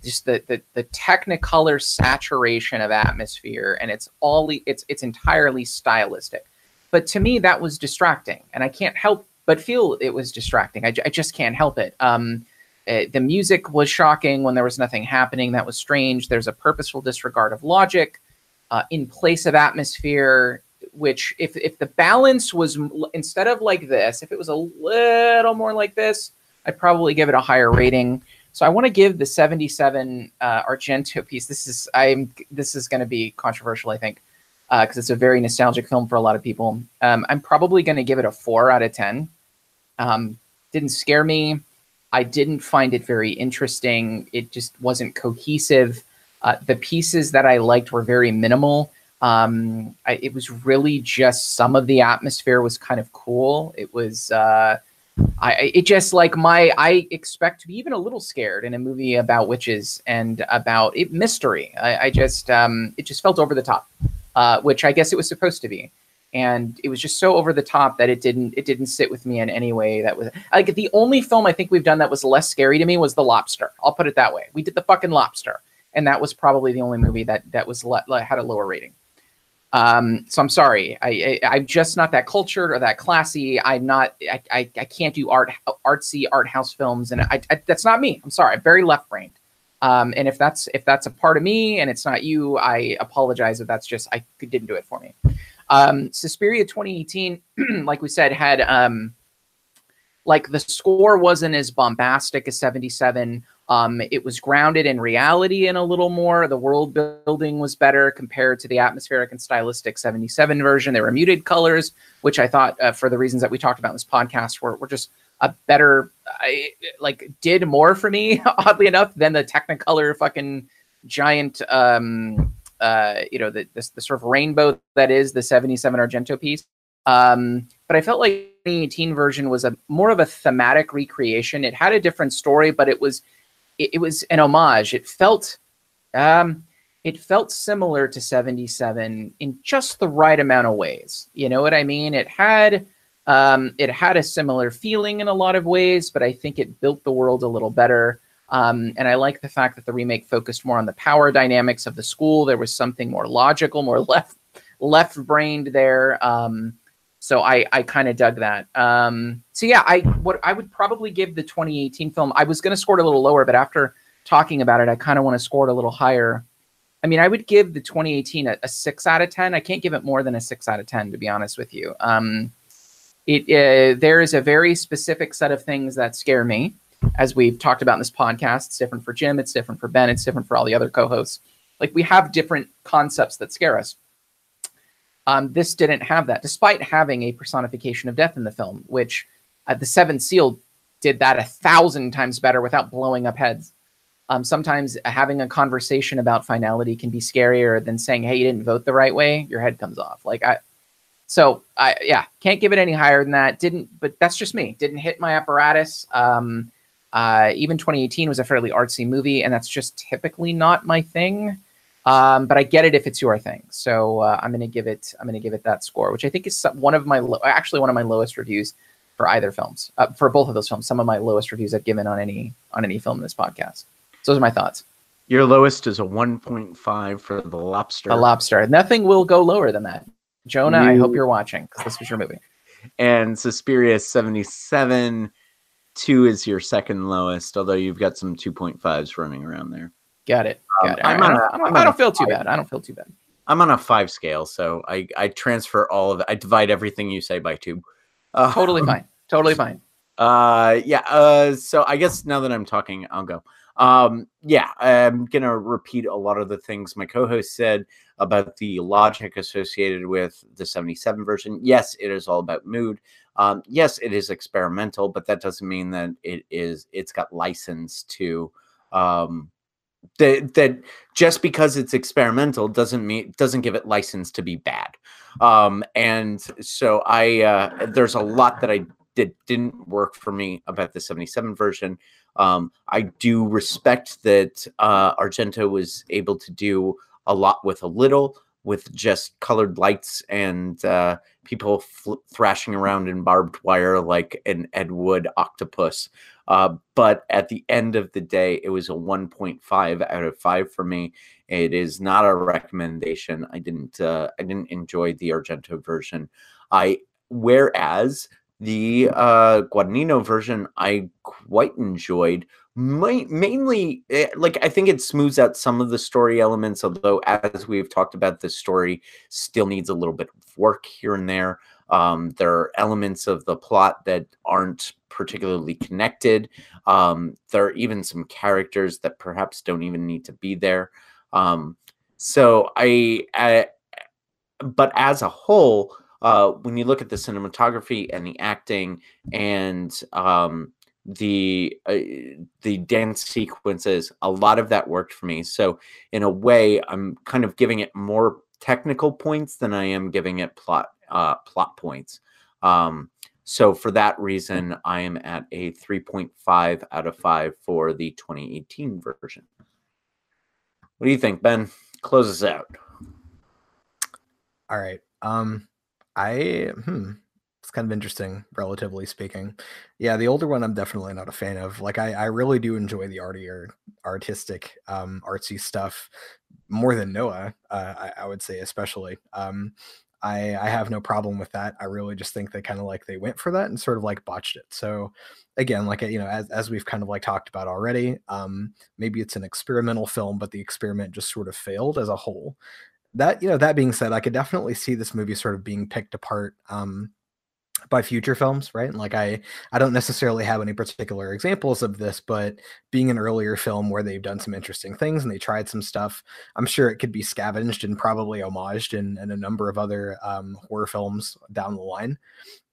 just the, the, the technicolor saturation of atmosphere. And it's all, it's, it's entirely stylistic, but to me that was distracting, and I can't help but feel it was distracting. I, I just can't help it. Um, it. The music was shocking when there was nothing happening. That was strange. There's a purposeful disregard of logic uh, in place of atmosphere, which if, if the balance was, instead of like this, if it was a little more like this, I'd probably give it a higher rating. So I want to give the seventy-seven uh, Argento piece. This is, I'm, this is going to be controversial, I think, because uh, it's a very nostalgic film for a lot of people. Um, I'm probably going to give it a four out of ten. Um, didn't scare me. I didn't find it very interesting. It just wasn't cohesive. Uh, the pieces that I liked were very minimal. Um, I, it was really just some of the atmosphere was kind of cool. It was, uh, I, it just like my, I expect to be even a little scared in a movie about witches and about it, mystery. I, I just, um, it just felt over the top, uh, which I guess it was supposed to be. And it was just so over the top that it didn't it didn't sit with me in any way. That was like the only film I think we've done that was less scary to me was The Lobster. I'll put it that way. We did The fucking Lobster, and that was probably the only movie that that was le had a lower rating. Um, so I'm sorry. I, I I'm just not that cultured or that classy. I'm not. I I, I can't do art artsy art house films, and I, I, that's not me. I'm sorry. I'm very left brained. Um, and if that's if that's a part of me, and it's not you, I apologize. If that's just I didn't do it for me. Um, Suspiria twenty eighteen, like we said, had, um, like the score wasn't as bombastic as seventy-seven. Um, it was grounded in reality and a little more. The world building was better compared to the atmospheric and stylistic seventy-seven version. There were muted colors, which I thought, uh, for the reasons that we talked about in this podcast, were, were just a better, I, like, did more for me, oddly enough, than the Technicolor fucking giant, um, uh, you know, the, the, the sort of rainbow that is the seventy-seven Argento piece. Um, but I felt like the twenty eighteen version was a more of a thematic recreation. It had a different story, but it was... It was an homage. It felt, um, it felt similar to seventy-seven in just the right amount of ways. You know what I mean? It had, um, it had a similar feeling in a lot of ways, but I think it built the world a little better. Um, and I like the fact that the remake focused more on the power dynamics of the school. There was something more logical, more left, left-brained there. Um, So I, I kind of dug that. Um, so yeah, I what I would probably give the twenty eighteen film. I was going to score it a little lower, but after talking about it, I kind of want to score it a little higher. I mean, I would give the twenty eighteen a, a six out of ten. I can't give it more than a six out of ten, to be honest with you. Um, it uh, there is a very specific set of things that scare me, as we've talked about in this podcast. It's different for Jim. It's different for Ben. It's different for all the other co-hosts. Like, we have different concepts that scare us. Um, this didn't have that, despite having a personification of death in the film, which uh, the Seventh Seal did that a thousand times better without blowing up heads. Um, sometimes having a conversation about finality can be scarier than saying, hey, you didn't vote the right way. Your head comes off. Like I, so I, yeah, can't give it any higher than that. Didn't, but that's just me. Didn't hit my apparatus. Um, uh, even twenty eighteen was a fairly artsy movie, and that's just typically not my thing. Um, but I get it if it's your thing. So uh, I'm going to give it, I'm going to give it that score, which I think is some, one of my, lo- actually one of my lowest reviews for either films, uh, for both of those films. Some of my lowest reviews I've given on any, on any film in this podcast. So those are my thoughts. Your lowest is a one point five for The Lobster. The Lobster. Nothing will go lower than that. Jonah, you... I hope you're watching, because this was your movie. And Suspiria seventy-seven, two is your second lowest, although you've got some two point fives running around there. Got it. Got it. Um, I'm on a, I don't, I don't feel too bad. I don't feel too bad. I'm on a five scale, so I, I transfer all of it. I divide everything you say by two. Uh, totally fine. Totally fine. Uh, yeah. Uh, so I guess now that I'm talking, I'll go. Um, yeah, I'm going to repeat a lot of the things my co-host said about the logic associated with the seventy-seven version. Yes, it is all about mood. Um, yes, it is experimental, but that doesn't mean that it is, it's got license to, um, That, that just because it's experimental doesn't mean doesn't give it license to be bad. Um, and so I uh, there's a lot that I did didn't work for me about the seventy-seven version. Um, I do respect that uh, Argento was able to do a lot with a little, with just colored lights and uh, people fl- thrashing around in barbed wire like an Ed Wood octopus. Uh, but at the end of the day, it was a one point five out of five for me. It is not a recommendation. I didn't, uh, I didn't enjoy the Argento version. I, whereas the, uh, Guadagnino version, I quite enjoyed. My, mainly, like, I think it smooths out some of the story elements, although as we've talked about, the story still needs a little bit of work here and there. Um, there are elements of the plot that aren't particularly connected. Um, there are even some characters that perhaps don't even need to be there. Um, so I, I, but as a whole, uh, when you look at the cinematography and the acting and, um, the uh, the dance sequences, a lot of that worked for me. So in a way, I'm kind of giving it more technical points than I am giving it plot uh, plot points. Um, so for that reason, I am at a three point five out of five for the twenty eighteen version. What do you think, Ben? Close us out. All right. Um, I hmm. It's kind of interesting, relatively speaking. Yeah, the older one I'm definitely not a fan of. Like, I, I really do enjoy the artier, artistic, um, artsy stuff more than Noah, uh, I, I would say especially. Um, I, I have no problem with that. I really just think they kind of like, they went for that and sort of like botched it. So again, like, you know, as, as we've kind of like talked about already, um, maybe it's an experimental film, but the experiment just sort of failed as a whole. That, you know, that being said, I could definitely see this movie sort of being picked apart, um, by future films, right? And like I, I don't necessarily have any particular examples of this, but being an earlier film where they've done some interesting things and they tried some stuff, I'm sure it could be scavenged and probably homaged in, in a number of other um, horror films down the line.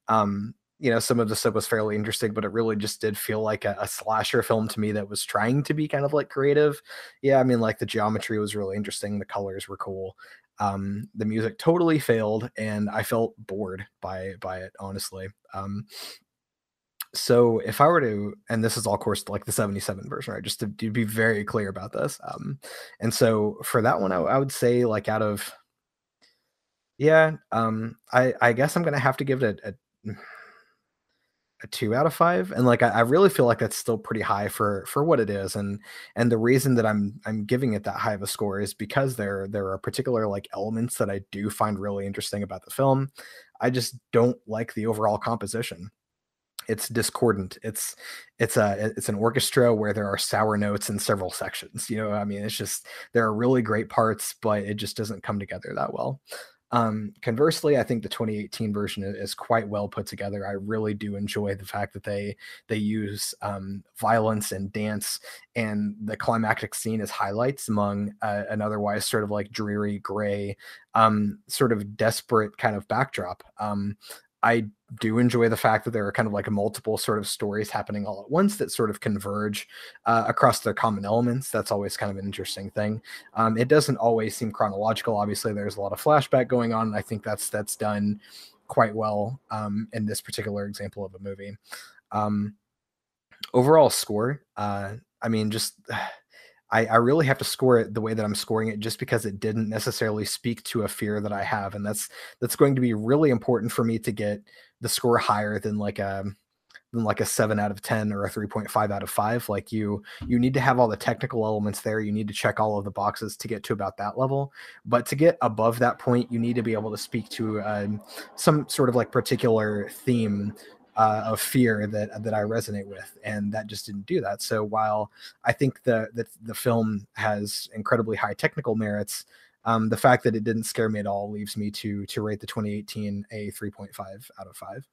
Um, you know, some of the stuff was fairly interesting, but it really just did feel like a, a slasher film to me that was trying to be kind of like creative. Yeah, I mean, like the geometry was really interesting. The colors were cool. Um, the music totally failed, and I felt bored by by it, honestly. Um, so if I were to, and this is all, of course, like the seventy-seven version, right? Just to, to be very clear about this. Um, and so for that one, I, I would say like out of, yeah, um, I, I guess I'm going to have to give it a, a A two out of five, and like I, I really feel like that's still pretty high for for what it is, and and the reason that I'm I'm giving it that high of a score is because there there are particular like elements that I do find really interesting about the film. I just don't like the overall composition. It's discordant. It's it's a it's an orchestra where there are sour notes in several sections. You know, I mean, it's just there are really great parts, but it just doesn't come together that well. Um, conversely, I think the twenty eighteen version is quite well put together. I really do enjoy the fact that they they use um, violence and dance and the climactic scene as highlights among uh, an otherwise sort of like dreary, gray, um, sort of desperate kind of backdrop. Um, I do enjoy the fact that there are kind of like multiple sort of stories happening all at once that sort of converge uh, across their common elements. That's always kind of an interesting thing. Um, it doesn't always seem chronological. Obviously, there's a lot of flashback going on, and I think that's that's done quite well um, in this particular example of a movie. Um, overall score, uh, I mean, just... I, I really have to score it the way that I'm scoring it just because it didn't necessarily speak to a fear that I have. And that's, that's going to be really important for me to get the score higher than like a, than like a seven out of ten or a three point five out of five. Like you, you need to have all the technical elements there. You need to check all of the boxes to get to about that level, but to get above that point, you need to be able to speak to um, some sort of like particular theme Uh, of fear that that I resonate with, and that just didn't do that. So while I think the the, the film has incredibly high technical merits, um, the fact that it didn't scare me at all leaves me to to rate the twenty eighteen a three point five out of five.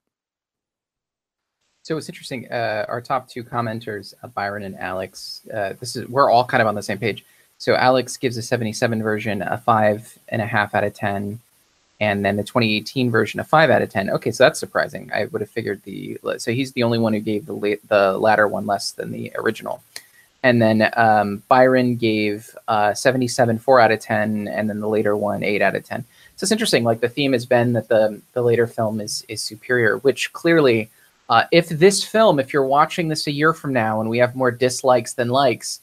So it's interesting. Uh, our top two commenters, uh, Byron and Alex. Uh, this is we're all kind of on the same page. So Alex gives the seventy-seven version a five and a half out of ten. And then the twenty eighteen version, a five out of ten. Okay, so that's surprising. I would have figured the so he's the only one who gave the late, the latter one less than the original. And then um, Byron gave uh, seventy-seven four out of ten, and then the later one eight out of ten. So it's interesting. Like the theme has been that the the later film is is superior, which clearly, uh, if this film, if you're watching this a year from now and we have more dislikes than likes,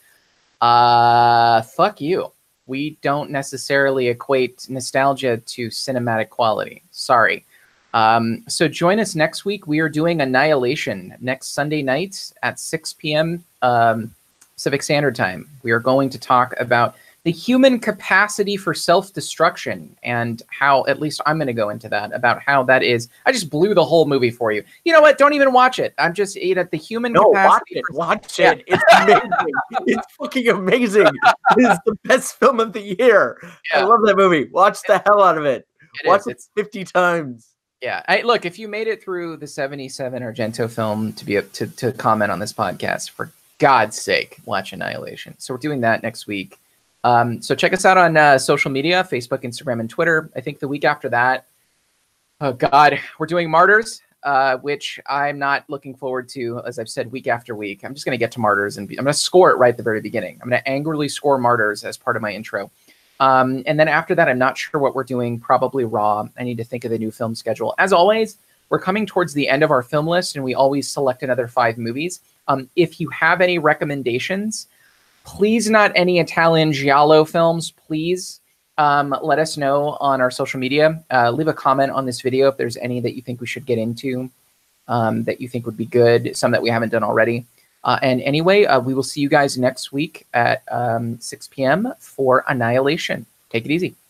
uh, fuck you. We don't necessarily equate nostalgia to cinematic quality. Sorry. Um, so join us next week. We are doing Annihilation next Sunday night at six p m Um, Pacific Standard Time. We are going to talk about the human capacity for self-destruction and how, at least I'm going to go into that, about how that is. I just blew the whole movie for you. You know what? Don't even watch it. I'm just, you know, the human no, capacity. No, watch it. Watch yeah. it. It's amazing. It's fucking amazing. It's the best film of the year. Yeah. I love that movie. Watch the hell out of it. it watch is. it it's, fifty times. Yeah. I, look, if you made it through the seventy-seven Argento film to be up to, to comment on this podcast, for God's sake, watch Annihilation. So we're doing that next week. Um, so check us out on uh, social media, Facebook, Instagram, and Twitter. I think the week after that, oh God, we're doing Martyrs, uh, which I'm not looking forward to, as I've said, week after week. I'm just going to get to Martyrs, and be, I'm going to score it right at the very beginning. I'm going to angrily score Martyrs as part of my intro. Um, and then after that, I'm not sure what we're doing, probably Raw. I need to think of the new film schedule. As always, we're coming towards the end of our film list, and we always select another five movies. Um, if you have any recommendations, please, not any Italian giallo films, please um, let us know on our social media. Uh, leave a comment on this video if there's any that you think we should get into, um, that you think would be good, some that we haven't done already. Uh, and anyway, uh, we will see you guys next week at um, six p m for Annihilation. Take it easy.